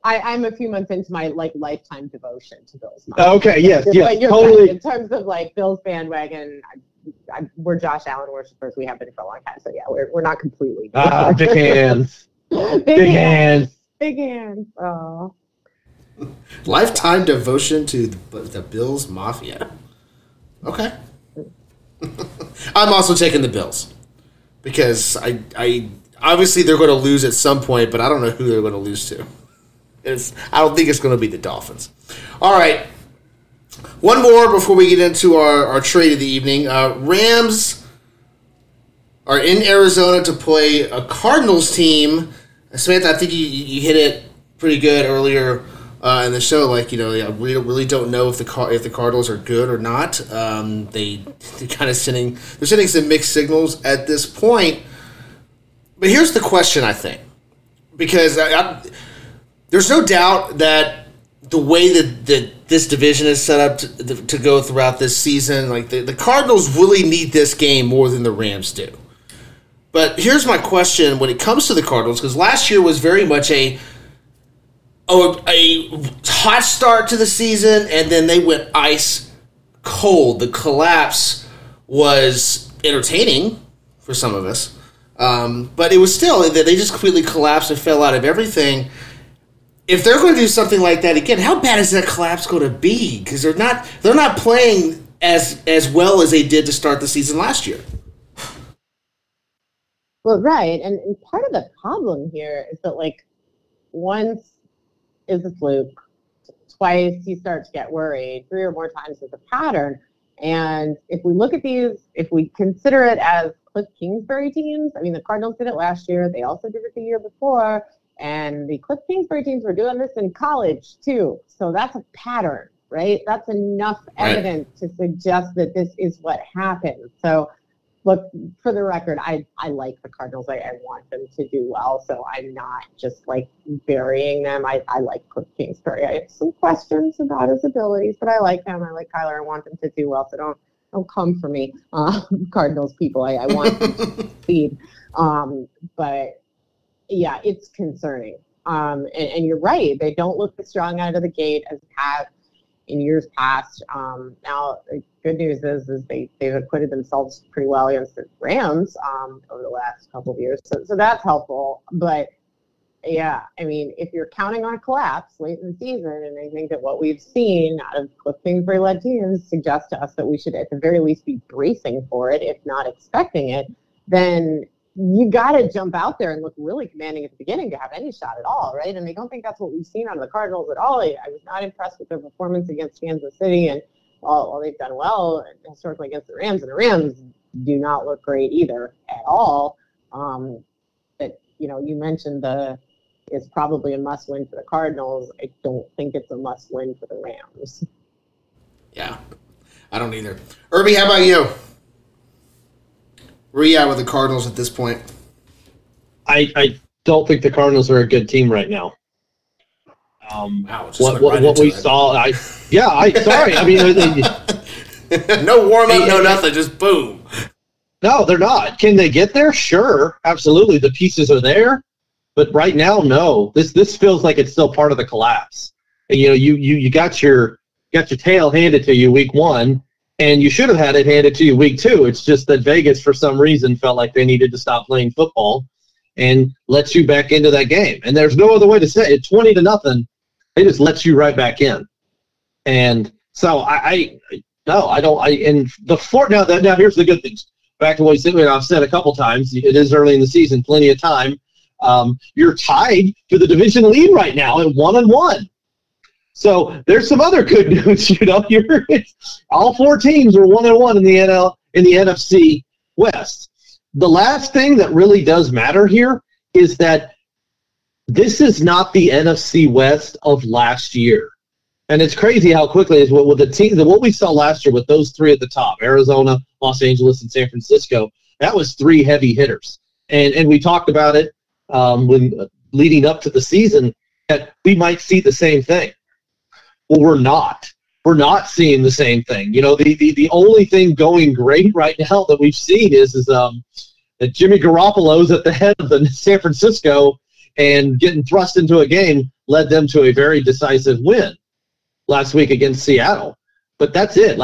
I'm a few months into my lifetime devotion to Bill's Mafia. Okay, yes, totally. Right. In terms of Bill's bandwagon, we're Josh Allen worshipers. We have been for a long time, so yeah, we're not completely. Big hands. Big hands. Oh. Lifetime devotion to the Bills Mafia. Okay. I'm also taking the Bills because I obviously they're going to lose at some point, but I don't know who they're going to lose to. I don't think it's going to be the Dolphins. All right. One more before we get into our trade of the evening. Rams are in Arizona to play a Cardinals team. Samantha, I think you hit it pretty good earlier in the show. We really don't know if the Cardinals are good or not. They're kind of sending some mixed signals at this point. But here's the question, I think, because there's no doubt that the way that this division is set up to go throughout this season, the Cardinals really need this game more than the Rams do. But here's my question when it comes to the Cardinals, because last year was very much a hot start to the season, and then they went ice cold. The collapse was entertaining for some of us, but it was still that they just completely collapsed and fell out of everything. If they're going to do something like that again, how bad is that collapse going to be? Because they're not playing as well as they did to start the season last year. Well, right, and part of the problem here is that once is a fluke, twice you start to get worried, three or more times is a pattern. And if we look at these, if we consider it as Cliff Kingsbury teams, I mean the Cardinals did it last year. They also did it the year before. And the Cliff Kingsbury teams were doing this in college, too. So that's a pattern, right? That's enough evidence to suggest that this is what happened. So, look, for the record, I like the Cardinals. I want them to do well, so I'm not just, burying them. I like Cliff Kingsbury. I have some questions about his abilities, but I like him. I like Kyler. I want them to do well, so don't come for me, Cardinals people. I want them to succeed. But... yeah, it's concerning. And you're right. They don't look as strong out of the gate as have in years past. Now, the good news is they've acquitted themselves pretty well against the Rams over the last couple of years. So that's helpful. But, yeah, I mean, if you're counting on collapse late in the season, and I think that what we've seen out of Cliff Kingsbury-led teams suggests to us that we should at the very least be bracing for it, if not expecting it, then – you got to jump out there and look really commanding at the beginning to have any shot at all, right? And I don't think that's what we've seen out of the Cardinals at all. I was not impressed with their performance against Kansas City, and while they've done well historically against the Rams, and the Rams do not look great either at all. But, you mentioned it's probably a must-win for the Cardinals. I don't think it's a must-win for the Rams. Yeah, I don't either. Irby, how about you? Where are you at with the Cardinals at this point? I don't think the Cardinals are a good team right now. Wow, what we saw, sorry. I mean, no warm up, no nothing, just boom. No, they're not. Can they get there? Sure, absolutely. The pieces are there, but right now, no. This feels like it's still part of the collapse. And, you got your tail handed to you week one. And you should have had it handed to you week two. It's just that Vegas, for some reason, felt like they needed to stop playing football and lets you back into that game. And there's no other way to say it. 20-0, it just lets you right back in. And so now here's the good things. Back to what you said, I've said a couple times, it is early in the season, plenty of time. You're tied for the division lead right now at 1-1. So there's some other good news, all four teams are 1-1 in the NFC West. The last thing that really does matter here is that this is not the NFC West of last year. And it's crazy how quickly is with the team, what we saw last year with those three at the top, Arizona, Los Angeles, and San Francisco, that was three heavy hitters. And we talked about it when leading up to the season that we might see the same thing. Well, we're not. We're not seeing the same thing. The only thing going great right now that we've seen is that Jimmy Garoppolo's at the head of the San Francisco and getting thrust into a game led them to a very decisive win last week against Seattle. But that's it.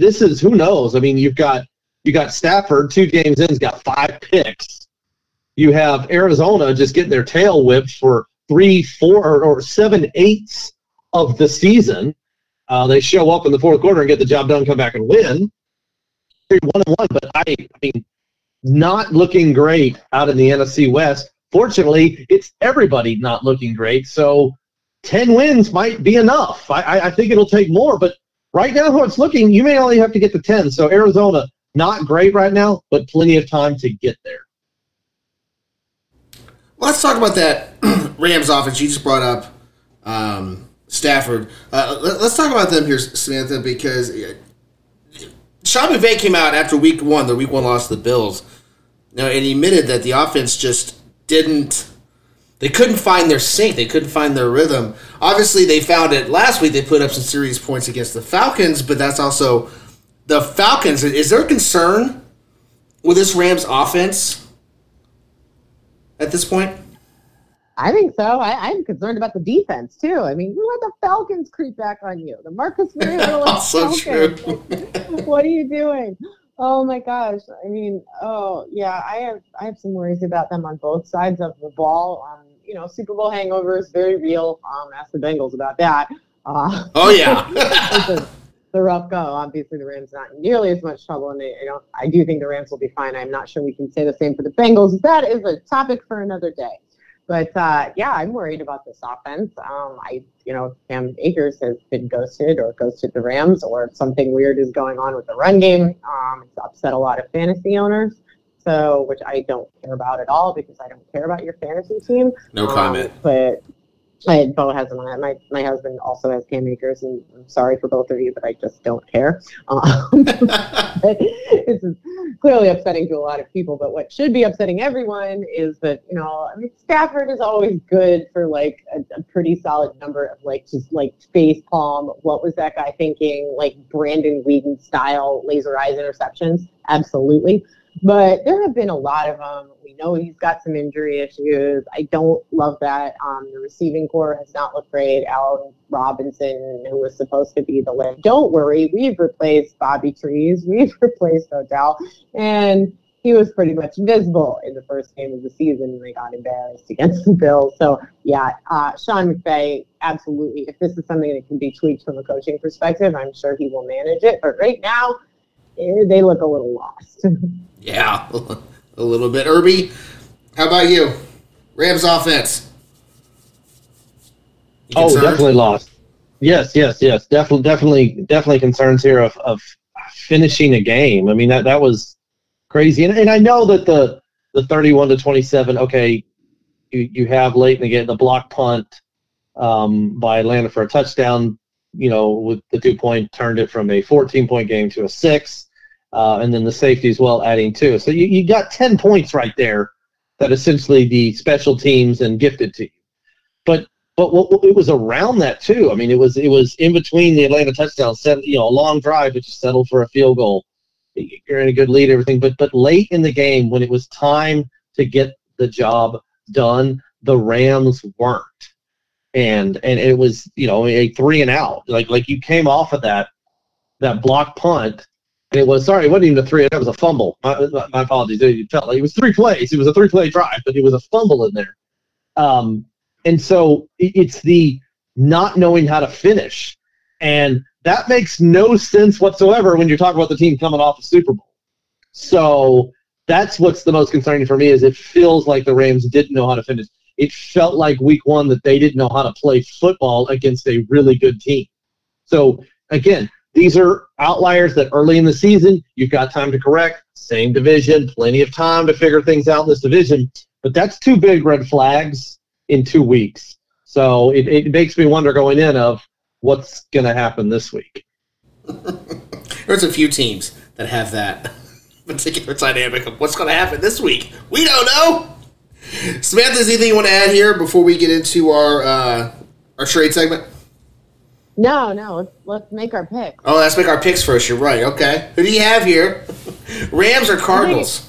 This is who knows. I mean, you got Stafford 2 games in, he's got 5 picks. You have Arizona just getting their tail whipped for 3, 4, or 7/8 of the season. They show up in the fourth quarter and get the job done, come back and win. They're 1-1, but I mean, not looking great out in the NFC West. Fortunately, it's everybody not looking great, so 10 wins might be enough. I think it'll take more, but right now how it's looking, you may only have to get to 10. So Arizona, not great right now, but plenty of time to get there. Well, let's talk about that Rams offense you just brought up. Stafford. Let's talk about them here, Samantha, because Sean McVay came out after week 1, the week 1 loss to the Bills, and he admitted that the offense just didn't – they couldn't find their sync. They couldn't find their rhythm. Obviously, they found it last week. They put up some serious points against the Falcons, but that's also the Falcons. Is there a concern with this Rams offense at this point? I think so. I'm concerned about the defense, too. I mean, you let the Falcons creep back on you. The Marcus Mariota Falcons. True. What are you doing? Oh, my gosh. I mean, I have some worries about them on both sides of the ball. Super Bowl hangover is very real. Ask the Bengals about that. The rough go. Obviously, the Rams not nearly as much trouble, and I do think the Rams will be fine. I'm not sure we can say the same for the Bengals. That is a topic for another day. But, I'm worried about this offense. Cam Akers has been ghosted the Rams, or something weird is going on with the run game. It's upset a lot of fantasy owners, which I don't care about at all because I don't care about your fantasy team. No comment. But Bo has one. My husband also has Cam Akers, and I'm sorry for both of you, but I just don't care. This is clearly upsetting to a lot of people, but what should be upsetting everyone is that, Stafford is always good for, a pretty solid number of, facepalm, what was that guy thinking, Brandon Whedon-style laser eyes interceptions. Absolutely. But there have been a lot of them. We know he's got some injury issues. I don't love that. The receiving corps has not looked great. Allen Robinson, who was supposed to be the lead. Don't worry. We've replaced Bobby Trees. We've replaced Odell. And he was pretty much invisible in the first game of the season, and they got embarrassed against the Bills. So, Sean McVay, absolutely. If this is something that can be tweaked from a coaching perspective, I'm sure he will manage it. But right now, they look a little lost. Yeah, a little bit. Irby, how about you? Rams offense. Definitely lost. Yes. Definitely concerns here of finishing a game. I mean, that was crazy. And I know that the 31-27, okay, you have late in the game, the block punt by Atlanta for a touchdown, with the 2-point, turned it from a 14-point game to a 6. And then the safety as well, adding 2. So you got 10 points right there that essentially the special teams and gifted to you. But it was around that too. I mean, it was in between the Atlanta touchdown, a long drive, which is settled for a field goal. You're in a good lead, everything. But late in the game, when it was time to get the job done, the Rams weren't. And it was, a 3 and out. Like you came off of that block punt It was, sorry, it wasn't even a three. That was a fumble. My apologies. You felt like it was three plays. It was a three-play drive, but it was a fumble in there. And so it's the not knowing how to finish. And that makes no sense whatsoever when you're talking about the team coming off the Super Bowl. So that's what's the most concerning for me is it feels like the Rams didn't know how to finish. It felt like week one that they didn't know how to play football against a really good team. So, again, these are outliers that early in the season you've got time to correct. Same division, plenty of time to figure things out in this division. But that's two big red flags in 2 weeks. So it makes me wonder going in of what's going to happen this week. There's a few teams that have that particular dynamic of what's going to happen this week. We don't know. Samantha, is anything you want to add here before we get into our trade segment? No. Let's make our picks. Oh, let's make our picks first. You're right. Okay. Who do you have here? Rams or Cardinals?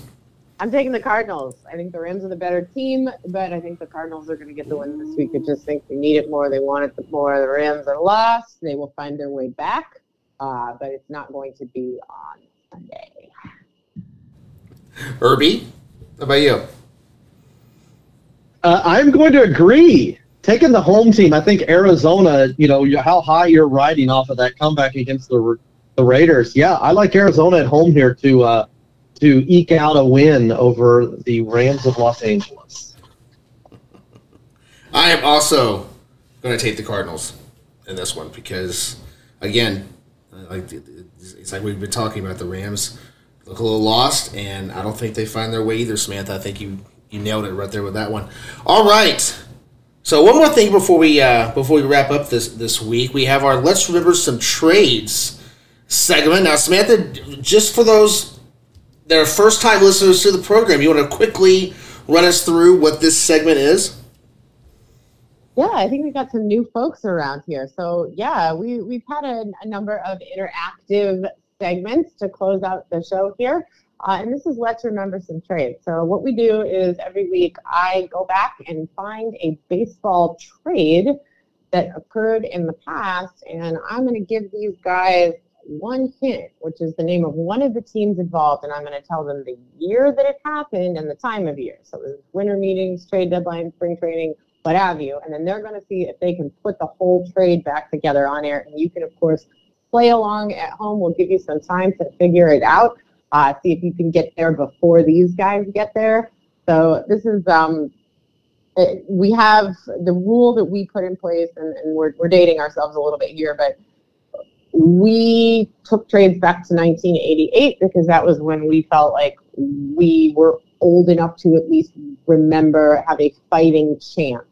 I'm taking the Cardinals. I think the Rams are the better team, but I think the Cardinals are going to get the win this week. I just think they need it more. They want it more. The Rams are lost. They will find their way back, but it's not going to be on Sunday. Herbie, how about you? I'm going to agree. Taking the home team, I think Arizona, how high you're riding off of that comeback against the Raiders. Yeah, I like Arizona at home here to eke out a win over the Rams of Los Angeles. I am also going to take the Cardinals in this one because, again, it's like we've been talking about, the Rams look a little lost, and I don't think they find their way either, Samantha. I think you nailed it right there with that one. All right. So one more thing before we wrap up this week, we have our Let's Remember Some Trades segment. Now, Samantha, just for those that are first-time listeners to the program, you want to quickly run us through what this segment is? Yeah, I think we got some new folks around here. So, yeah, we've had a number of interactive segments to close out the show here. And this is Let's Remember Some Trades. So what we do is every week I go back and find a baseball trade that occurred in the past, and I'm going to give these guys one hint, which is the name of one of the teams involved, and I'm going to tell them the year that it happened and the time of year. So it was winter meetings, trade deadline, spring training, what have you, and then they're going to see if they can put the whole trade back together on air, and you can, of course, play along at home. We'll give you some time to figure it out. See if you can get there before these guys get there. So this is, we have the rule that we put in place, and we're dating ourselves a little bit here, but we took trades back to 1988 because that was when we felt like we were old enough to at least remember, have a fighting chance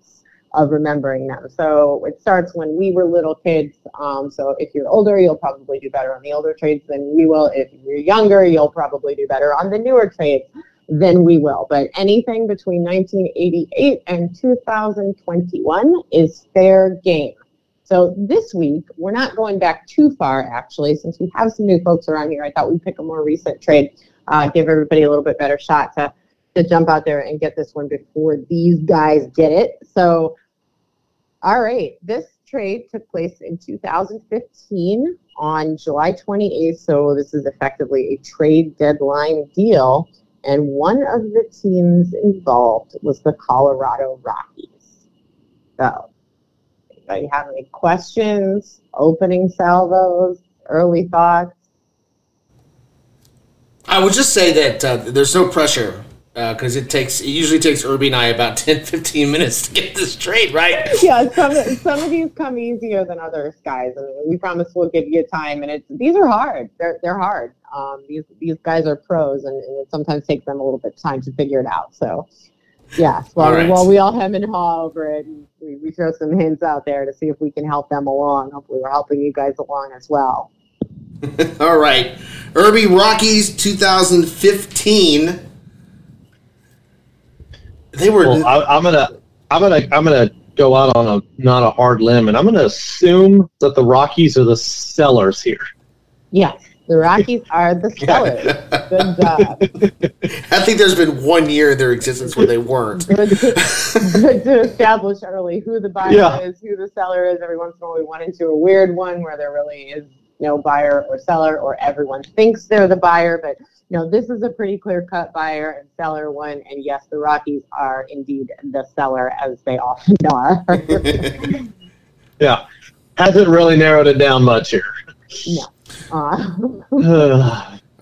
of remembering them. So it starts when we were little kids. So if you're older, you'll probably do better on the older trades than we will. If you're younger, you'll probably do better on the newer trades than we will. But anything between 1988 and 2021 is fair game. So this week, we're not going back too far, actually, since we have some new folks around here. I thought we'd pick a more recent trade, give everybody a little bit better shot to jump out there and get this one before these guys get it. So, all right, this trade took place in 2015 on July 28th, so this is effectively a trade deadline deal, and one of the teams involved was the Colorado Rockies. So, anybody have any questions, opening salvos, early thoughts? I would just say that there's no pressure. Because it usually takes Irby and I about 10, 15 minutes to get this trade, right? Yeah, some of these come easier than others, guys. I mean, we promise we'll give you time, and these are hard. They're hard. These guys are pros, and it sometimes takes them a little bit of time to figure it out. So, yeah, while we all hem and haw over it, and we throw some hints out there to see if we can help them along. Hopefully we're helping you guys along as well. All right. Irby, Rockies 2015. They were. Well, I'm gonna go out on not a hard limb, and I'm gonna assume that the Rockies are the sellers here. Yes, the Rockies are the sellers. Good job. I think there's been 1 year in their existence where they weren't. Good to establish early who the buyer is, who the seller is. Every once in a while, we went into a weird one where there really is no buyer or seller, or everyone thinks they're the buyer, but no, this is a pretty clear-cut buyer and seller one, and yes, the Rockies are indeed the seller, as they often are. Yeah, hasn't really narrowed it down much here. No. All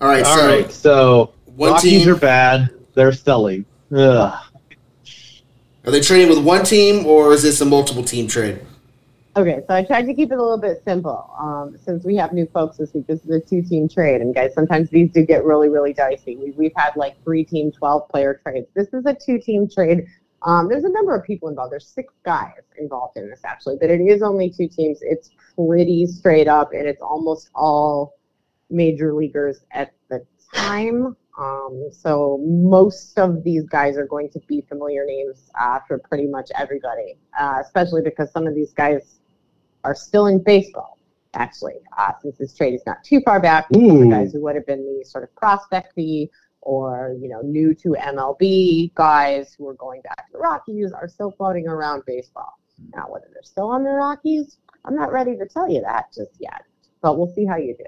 right. All right. So Rockies are bad. They're selling. Are they trading with one team, or is this a multiple-team trade? Okay, so I tried to keep it a little bit simple. Since we have new folks this week, this is a two-team trade. And, guys, sometimes these do get really, really dicey. We've had, like, three-team, 12-player trades. This is a two-team trade. There's a number of people involved. There's six guys involved in this, actually. But it is only two teams. It's pretty straight up, and it's almost all major leaguers at the time. So most of these guys are going to be familiar names for pretty much everybody, especially because some of these guys are still in baseball, actually, since this trade is not too far back. The guys who would have been the sort of prospecty or, you know, new to MLB guys who are going back to the Rockies are still floating around baseball. Now, whether they're still on the Rockies, I'm not ready to tell you that just yet, but we'll see how you do.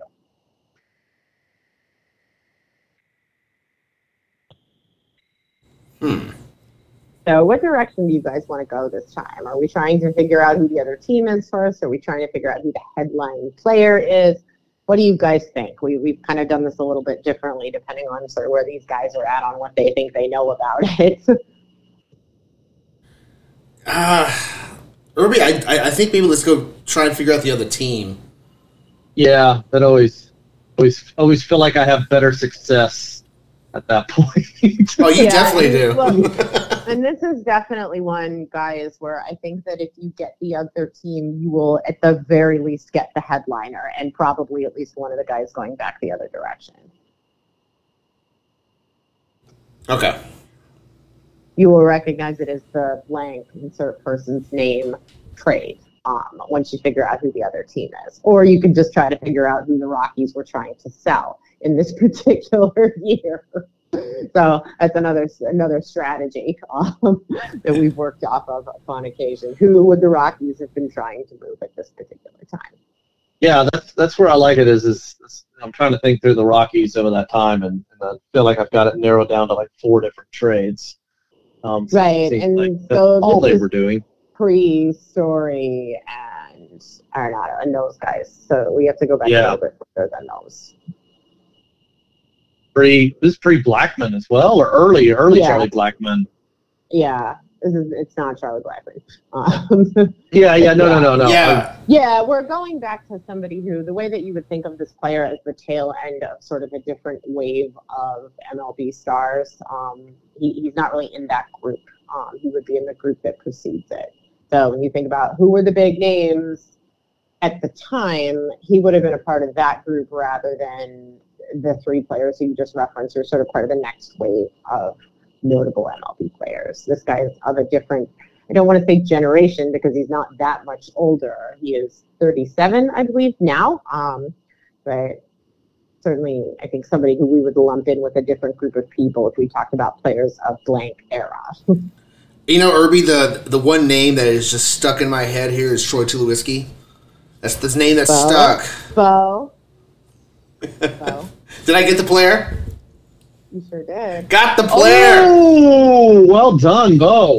So what direction do you guys want to go this time? Are we trying to figure out who the other team is first? Are we trying to figure out who the headline player is? What do you guys think? We've kind of done this a little bit differently depending on sort of where these guys are at on what they think they know about it. Irby, I think maybe let's go try and figure out the other team. Yeah, that always feel like I have better success at that point. Oh, you definitely do. Look, and this is definitely one, guys, where I think that if you get the other team, you will at the very least get the headliner and probably at least one of the guys going back the other direction. Okay. You will recognize it as the blank insert person's name trade once you figure out who the other team is. Or you can just try to figure out who the Rockies were trying to sell in this particular year. So that's another strategy that we've worked off of upon occasion. Who would the Rockies have been trying to move at this particular time? Yeah, that's where I like it is I'm trying to think through the Rockies over that time, and I feel like I've got it narrowed down to like four different trades. Right, and like so all they were doing. Pre-Story and Arenado and those guys. So we have to go back a little bit further than those. This is pre-Blackmon as well, or early Charlie Blackmon. Yeah, it's not Charlie Blackmon. No. Yeah, we're going back to somebody who, the way that you would think of this player as the tail end of sort of a different wave of MLB stars. He's not really in that group. He would be in the group that precedes it. So when you think about who were the big names at the time, he would have been a part of that group rather than the three players who you just referenced are sort of part of the next wave of notable MLB players. This guy is of a different, I don't want to say generation because he's not that much older. He is 37, I believe, now. But certainly, I think somebody who we would lump in with a different group of people if we talked about players of blank era. You know, Irby, the one name that is just stuck in my head here is Troy Tulowitzki. That's the name that's stuck. Bo. Did I get the player? You sure did. Got the player. Oh, well done, Bo.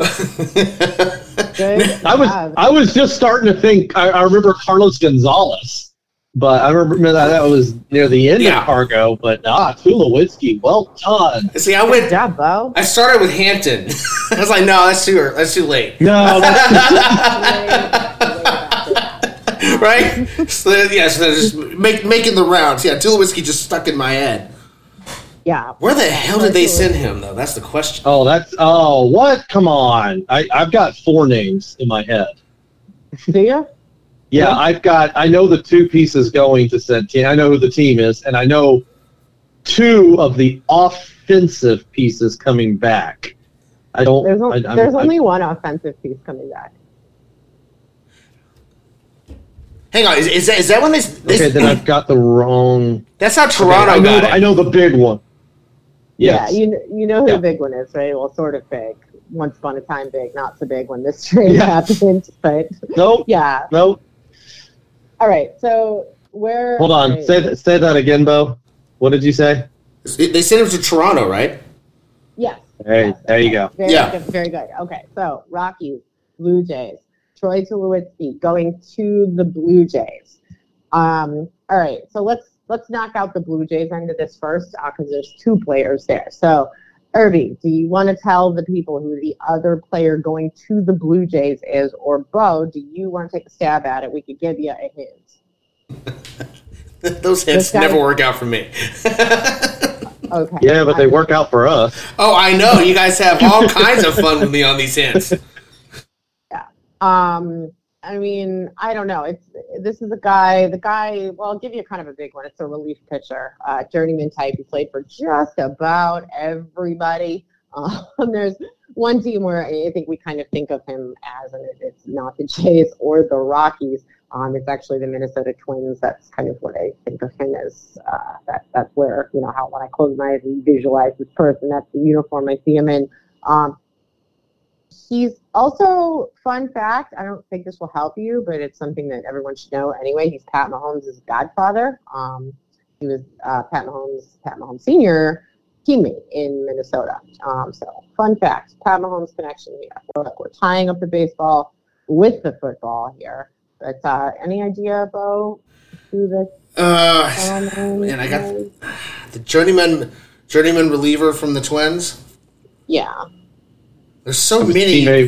I was just starting to think. I remember Carlos Gonzalez, but I remember that was near the end of Cargo. But Tulowitzki, well done. See, good job, Bo. I started with Hampton. I was like, no, that's too late. No, that's too late. Right? So just making the rounds. Yeah, Tulowitzki just stuck in my head. Yeah. Where the hell did they send him, though? That's the question. Oh, what? Come on. I've got four names in my head. Do you? Yeah, I know the two pieces going to Centene. I know who the team is, and I know two of the offensive pieces coming back. I don't. There's only one offensive piece coming back. Hang on, is that when this? Okay, then I've got the wrong. That's not Toronto. Okay, I know the big one. Yes. Yeah, you know who the big one is, right? Well, sort of big. Once upon a time, big, not so big when this trade happened, but nope. All right, so where? Hold on. Say that again, Bo. What did you say? They sent him to Toronto, right? Yes. Hey, there you go. Very good. Okay, so Rockies, Blue Jays. Troy Tulowitzki going to the Blue Jays. All right, so let's knock out the Blue Jays end of this first because there's two players there. So, Irby, do you want to tell the people who the other player going to the Blue Jays is, or Bo, do you want to take a stab at it? We could give you a hint. Those hints never work out for me. Okay. Yeah, but they work out for us. Oh, I know. You guys have all kinds of fun with me on these hints. Yeah. I mean, I don't know. This is a guy, well, I'll give you kind of a big one. It's a relief pitcher, journeyman type. He played for just about everybody. There's one team where I think we kind of think of him as, and it's not the Jays or the Rockies. It's actually the Minnesota Twins. That's kind of what I think of him as. That's where, you know, how when I close my eyes and visualize this person, that's the uniform I see him in. He's also, fun fact, I don't think this will help you, but it's something that everyone should know anyway. He's Pat Mahomes' godfather. He was Pat Mahomes Sr. teammate in Minnesota. So, fun fact, Pat Mahomes connection here. Look, we're tying up the baseball with the football here. But any idea, Bo, who this? Man, I got the journeyman reliever from the Twins. Yeah. There's so many journeyman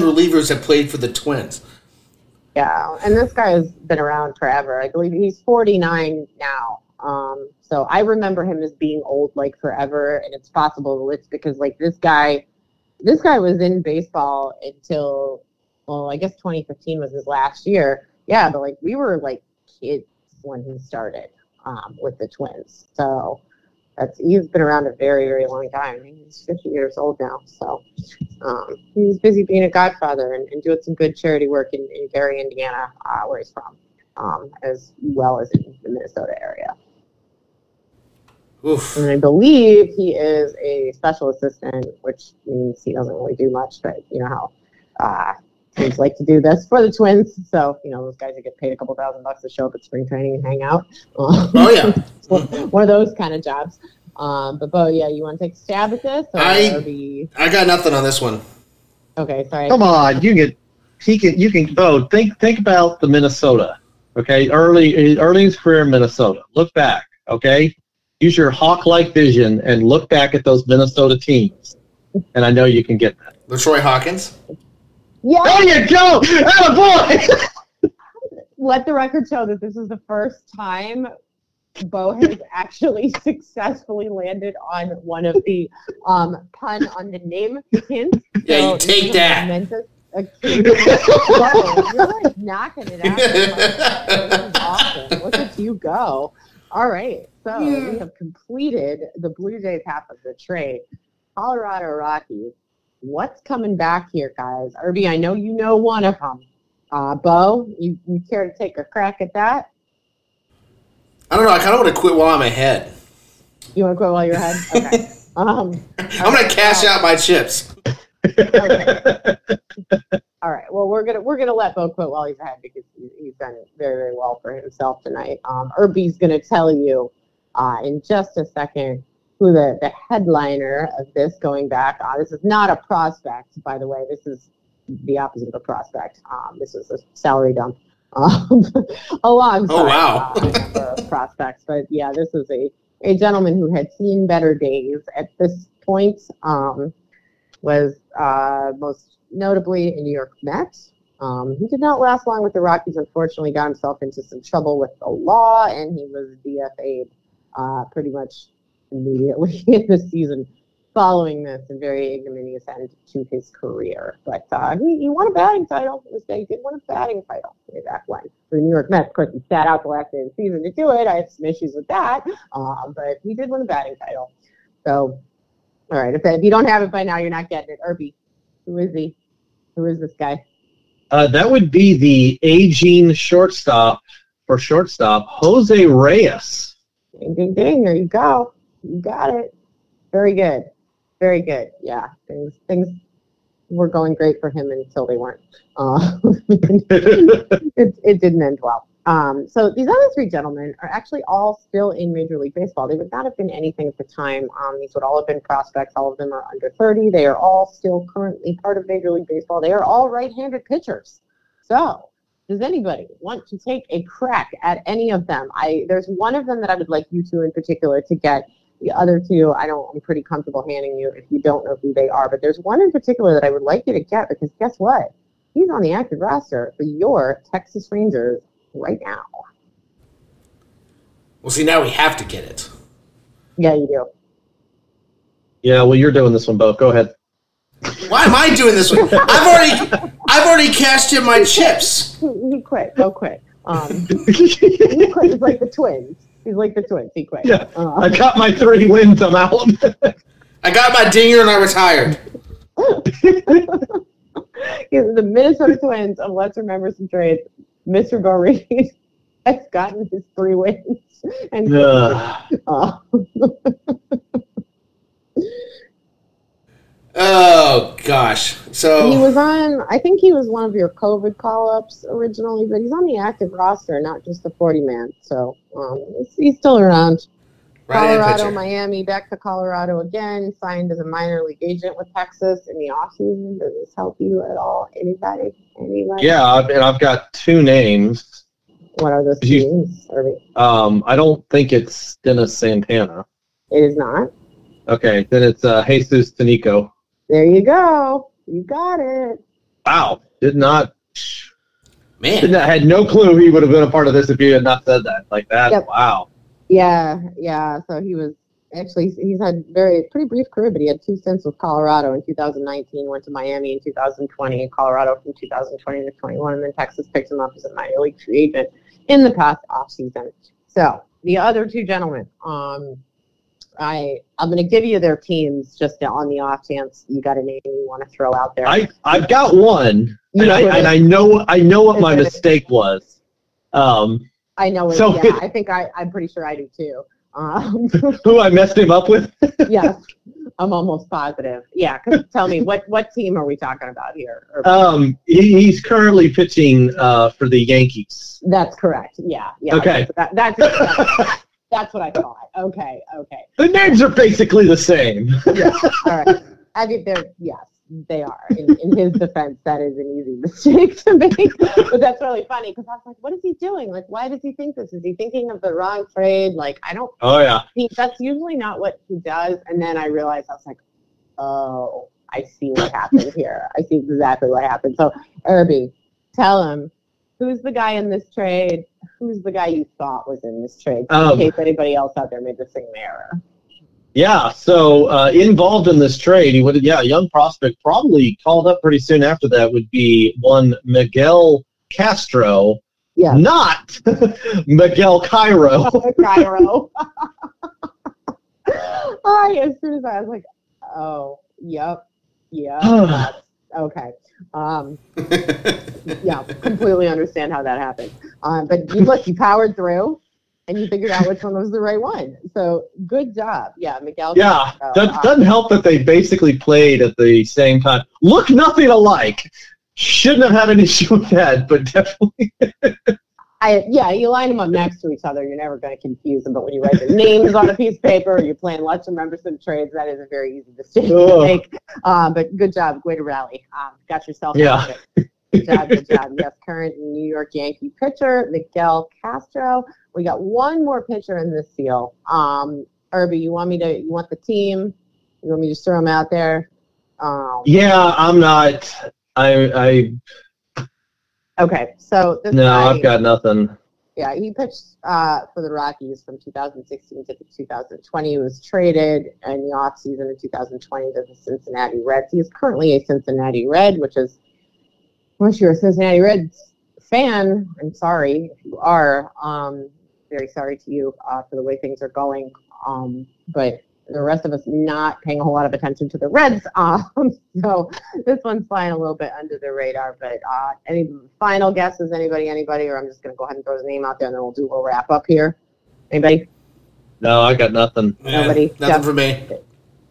relievers that played for the Twins. Yeah, and this guy has been around forever. I believe he's 49 now. So I remember him as being old like forever, and it's possible it's because like this guy was in baseball until, well, I guess 2015 was his last year. Yeah, but like we were like kids when he started with the Twins. So he's been around a very, very long time. I mean, he's 50 years old now. So he's busy being a godfather and doing some good charity work in Gary, Indiana, where he's from, as well as in the Minnesota area. Oof. And I believe he is a special assistant, which means he doesn't really do much, but you know how teams like to do this for the Twins. So, you know, those guys that get paid a couple $1,000 to show up at spring training and hang out. Oh, yeah. One of those kind of jobs. But, Bo, yeah, you want to take a stab at this? Or I got nothing on this one. Okay, sorry. Come on. Bo, think about the Minnesota, okay? Early in his career in Minnesota. Look back, okay? Use your hawk-like vision and look back at those Minnesota teams. And I know you can get that. LaTroy Hawkins? Yeah. There you go! Oh, boy! Let the record show that this is the first time Bo has actually successfully landed on one of the pun on the name hints. Yeah, so you take that. You're like knocking it out. This is awesome. Look at you go. All right. So we have completed the Blue Jays half of the trade. Colorado Rockies. What's coming back here, guys? Irby, I know you know one of them. Bo, you care to take a crack at that? I don't know. I kind of want to quit while I'm ahead. You want to quit while you're ahead? Okay. I'm going to cash out my chips. Okay. All right. Well, we're gonna let Bo quit while he's ahead because he's done very, very well for himself tonight. Irby's going to tell you in just a second who the headliner of this going back. This is not a prospect, by the way. This is the opposite of a prospect. This is a salary dump. Alongside a number of prospects. But, yeah, this is a gentleman who had seen better days at this point, was most notably a New York Met. He did not last long with the Rockies, unfortunately. Got himself into some trouble with the law, and he was DFA'd pretty much immediately in the season following this, and very ignominious end to his career. But he won a batting title. He did win a batting title way back when. For the New York Mets, of course, he sat out the last day of the season to do it. I have some issues with that, but he did win a batting title. So, all right, if you don't have it by now, you're not getting it. Irby, who is he? Who is this guy? That would be the aging shortstop, Jose Reyes. Ding, ding, ding. There you go. You got it. Very good. Yeah. Things were going great for him until they weren't. It didn't end well. So these other three gentlemen are actually all still in Major League Baseball. They would not have been anything at the time. These would all have been prospects. All of them are under 30. They are all still currently part of Major League Baseball. They are all right-handed pitchers. So does anybody want to take a crack at any of them? There's one of them that I would like you two in particular to get. The other two, I'm pretty comfortable handing you if you don't know who they are. But there's one in particular that I would like you to get because guess what? He's on the active roster for your Texas Rangers right now. Well, see, now we have to get it. Yeah, you do. Yeah, well, you're doing this one, Bo. Go ahead. Why am I doing this one? I've already cashed in my chips. He quit. Go quit. He quit. He's like the twins. He quit. Yeah, I got my 3 wins. I'm out. I got my dinger and I retired. The Minnesota Twins, of let's remember some trades, Mr. Goree has gotten his 3 wins. And oh, gosh. So he was on, I think he was one of your COVID call-ups originally, but he's on the active roster, not just the 40-man. So he's still around. Colorado, Miami, back to Colorado again, signed as a minor league agent with Texas in the offseason. Does this help you at all? Anybody? Yeah, and I've got 2 names. What are those 2 names? I don't think it's Dennis Santana. It is not. Okay, then it's Jesus Tanico. There you go. You got it. Wow. I had no clue he would have been a part of this if you had not said that. Like that. Yep. Wow. Yeah. So he was he's had pretty brief career, but he had 2 stints with Colorado in 2019, went to Miami in 2020, and Colorado from 2020 to 21, and then Texas picked him up as a minor league free agent in the past offseason. So the other 2 gentlemen, I'm going to give you their teams just on the off chance you got a name you want to throw out there. I've got one, and I know what my mistake was. I know it. So yeah, I think I'm pretty sure I do too. Who I messed him up with? Yes, I'm almost positive. Yeah, because tell me what team are we talking about here? He's currently pitching for the Yankees. That's correct. Yeah. Okay. That's That's what I thought. Okay. The names are basically the same. Yeah. All right. I think they are. In his defense, that is an easy mistake to make. But that's really funny because I was like, what is he doing? Like, why does he think this? Is he thinking of the wrong trade? Like, I don't. Oh, yeah. That's usually not what he does. And then I realized, I was like, oh, I see what happened here. I see exactly what happened. So, Irby, tell him. Who's the guy in this trade? Who's the guy you thought was in this trade? In case anybody else out there made the same error. Yeah, so involved in this trade, a young prospect probably called up pretty soon after that would be one Miguel Castro, not Miguel Cairo. Cairo. As soon as I was like, oh, yep, okay. Completely understand how that happened. But you powered through, and you figured out which one was the right one. So good job, Miguel. Yeah, that doesn't help that they basically played at the same time. Look, nothing alike. Shouldn't have had an issue with that, but definitely. You line them up next to each other. You're never going to confuse them. But when you write their names on a piece of paper, or you're playing Let's Remember Some Trades, that is a very easy mistake to make. But good job. Way to rally. Got yourself out of it. Good job. Yes, current New York Yankee pitcher, Miguel Castro. We got one more pitcher in this deal. Irby, you want the team? You want me to throw them out there? I'm not. Okay, so this guy, I've got nothing. Yeah, he pitched for the Rockies from 2016 to 2020. He was traded in the offseason of 2020 to the Cincinnati Reds. He is currently a Cincinnati Red, which is, unless you're a Cincinnati Reds fan, I'm sorry if you are. Very sorry to you for the way things are going. But the rest of us not paying a whole lot of attention to the Reds. So this one's flying a little bit under the radar. But any final guesses? Anybody? Or I'm just going to go ahead and throw his name out there, and then we'll do a little wrap up here. Anybody? No, I got nothing. Nobody? Nothing for me.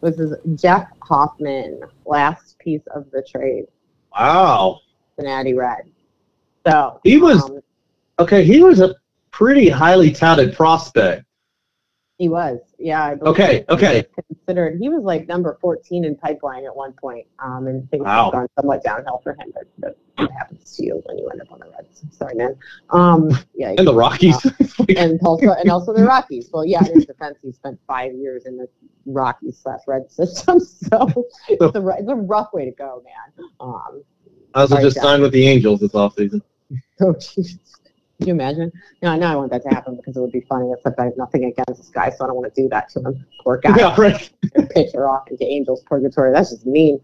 This is Jeff Hoffman, last piece of the trade. Wow. Cincinnati Red. So he was okay. He was a pretty highly touted prospect. He was, yeah. I believe he was considered. He was like number 14 in pipeline at one point, and things have gone somewhat downhill for him. But what happens to you when you end up on the Reds? Sorry, man. Yeah. And the Rockies. and also the Rockies. Well, yeah. In his defense, he spent 5 years in the Rockies/Red system, so it's a rough way to go, man. I also just signed with the Angels this offseason. Oh, jeez. Can you imagine? No, I want that to happen because it would be funny, except I have nothing against this guy, so I don't want to do that to him. Poor guy. Yeah, right. Pitch her off into Angels purgatory. That's just mean.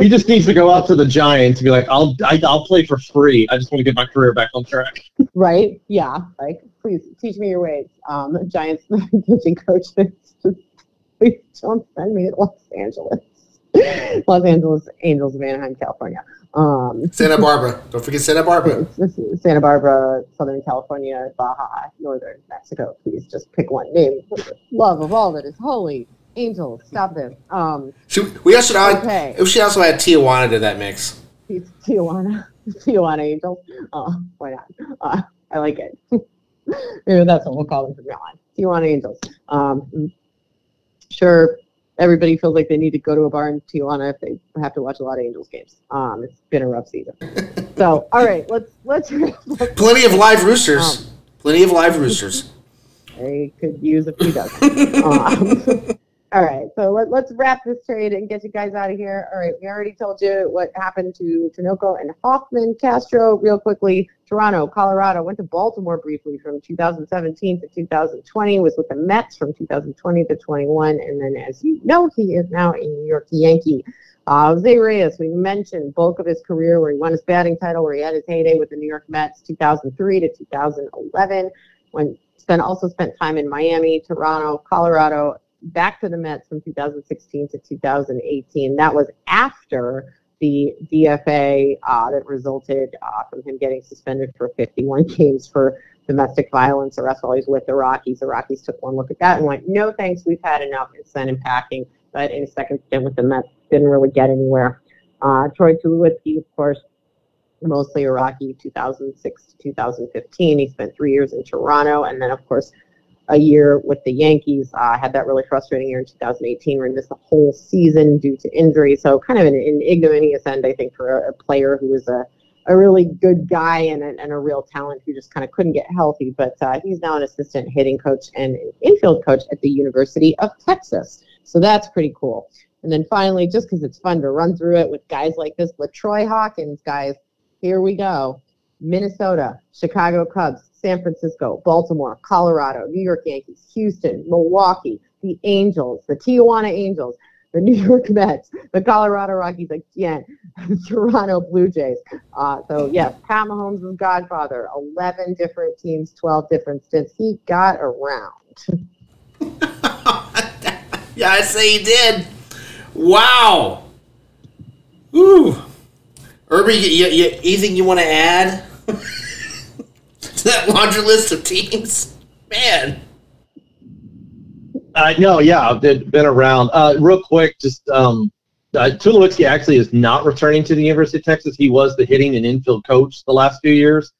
He just needs to go out to the Giants and be like, I'll play for free. I just want to get my career back on track. Right? Yeah. Like, please, teach me your ways. Giants pitching coaches, please don't send me to Los Angeles. Los Angeles Angels of Anaheim, California. Santa Barbara. Don't forget Santa Barbara. Santa Barbara, Southern California, Baja, Northern Mexico. Please just pick one name. Love of all that is holy. Angels, stop this. We should also add Tijuana to that mix. Tijuana Angels. Why not? I like it. Maybe that's what we'll call them from now on. Tijuana Angels. Sure. Everybody feels like they need to go to a bar in Tijuana if they have to watch a lot of Angels games. It's been a rough season. So, all right, let's plenty of live roosters. They could use a few dozen. All right, so let's wrap this trade and get you guys out of here. All right, we already told you what happened to Tinoco and Hoffman. Castro, real quickly, Toronto, Colorado, went to Baltimore briefly from 2017 to 2020, was with the Mets from 2020 to 21, and then, as you know, he is now a New York Yankee. Jose Reyes, we mentioned, bulk of his career where he won his batting title, where he had his heyday with the New York Mets, 2003 to 2011, when also spent time in Miami, Toronto, Colorado, back to the Mets from 2016 to 2018. That was after the DFA that resulted from him getting suspended for 51 games for domestic violence arrest while he's with the Rockies. The Rockies took one look at that and went, no thanks, we've had enough, and sent him packing. But in a second stint with the Mets, didn't really get anywhere. Troy Tulowitzki, of course, mostly a Rocky, 2006 to 2015. He spent 3 years in Toronto, and then, of course, a year with the Yankees. Had that really frustrating year in 2018 where he missed the whole season due to injury. So kind of an ignominious end, I think, for a player who was a really good guy and a real talent who just kind of couldn't get healthy. But he's now an assistant hitting coach and an infield coach at the University of Texas. So that's pretty cool. And then finally, just because it's fun to run through it with guys like this, LaTroy Hawkins, guys, here we go. Minnesota, Chicago Cubs, San Francisco, Baltimore, Colorado, New York Yankees, Houston, Milwaukee, the Angels, the Tijuana Angels, the New York Mets, the Colorado Rockies again, Toronto Blue Jays. So, yes, Pat Mahomes was godfather. 11 different teams, 12 different stints. He got around. Yeah, I say he did. Wow. Ooh. Irby, you, anything you want to add to that laundry list of teams? Man. I've been around. Real quick, just Tulowitzki actually is not returning to the University of Texas. He was the hitting and infield coach the last few years.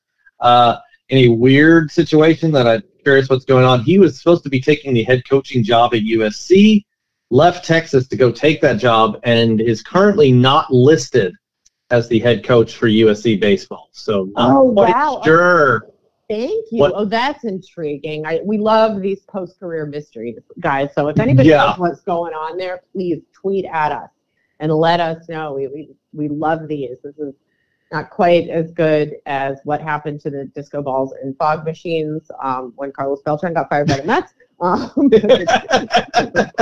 In a weird situation that I'm curious what's going on, he was supposed to be taking the head coaching job at USC, left Texas to go take that job, and is currently not listed as the head coach for USC baseball. So not quite sure. Thank you. That's intriguing. We love these post-career mysteries, guys. So if anybody knows what's going on there, please tweet at us and let us know. We love these. This is not quite as good as what happened to the disco balls and fog machines when Carlos Beltran got fired by the Mets.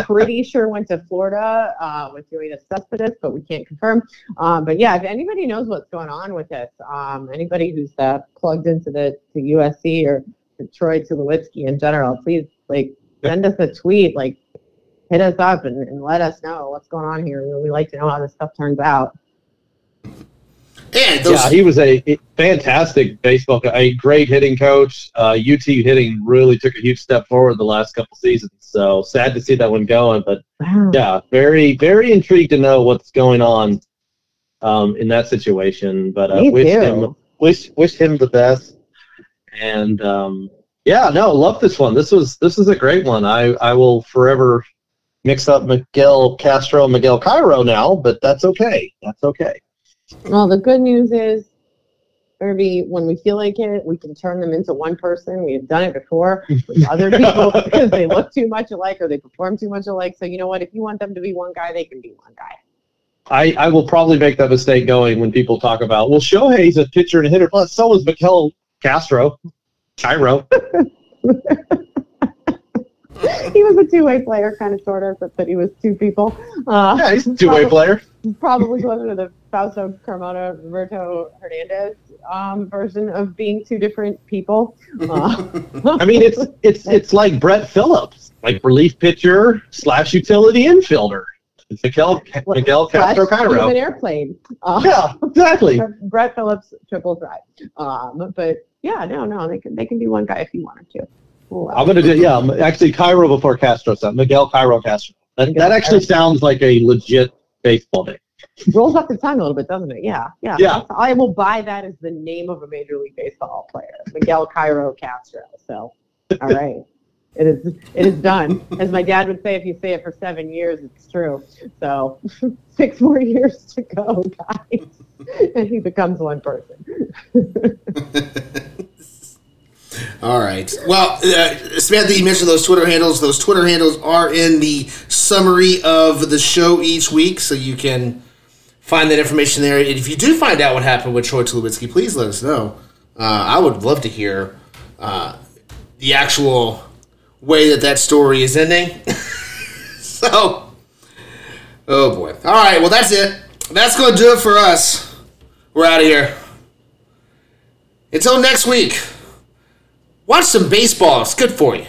Pretty sure went to Florida with Joey Cespedes, but we can't confirm. But yeah, if anybody knows what's going on with this, anybody who's plugged into to USC or Detroit to Tulowitzki in general, please send us a tweet, hit us up and let us know what's going on here. We like to know how this stuff turns out. Yeah, he was a fantastic baseball coach, a great hitting coach. UT hitting really took a huge step forward the last couple seasons, so sad to see that one going. But, yeah, very, very intrigued to know what's going on in that situation. But I wish him the best. And, yeah, no, love this one. This is a great one. I will forever mix up Miguel Castro and Miguel Cairo now, but that's okay. That's okay. Well, the good news is, Irby, when we feel like it, we can turn them into one person. We've done it before with other people because they look too much alike or they perform too much alike. So you know what? If you want them to be one guy, they can be one guy. I will probably make that mistake going when people talk about, well, Shohei's a pitcher and a hitter. Well, so is Miguel Castro. Cairo. He was a two-way player, kind of, sort of, but he was two people. Yeah, he's a two-way player. Probably closer to the Fausto Carmona, Roberto Hernandez version of being two different people. I mean, it's like Brett Phillips, like relief pitcher / utility infielder. It's Miguel Castro Cairo. An airplane. Yeah, exactly. Brett Phillips, triple threat. But, yeah, no, they can be one guy if you wanted to. Ooh, I'm going to do, actually Cairo before Castro. So Miguel Cairo Castro. That actually sounds like a legit baseball name. Rolls off the tongue a little bit, doesn't it? Yeah. I will buy that as the name of a Major League Baseball player, Miguel Cairo Castro. So, all right. It is done. As my dad would say, if you say it for 7 years, it's true. So 6 more years to go, guys. And he becomes one person. All right. Well, Samantha, you mentioned those Twitter handles. Those Twitter handles are in the summary of the show each week, so you can find that information there. And if you do find out what happened with Troy Tulowitzki, please let us know. I would love to hear the actual way that story is ending. So, oh boy. All right. Well, that's it. That's going to do it for us. We're out of here. Until next week. Watch some baseball. It's good for you.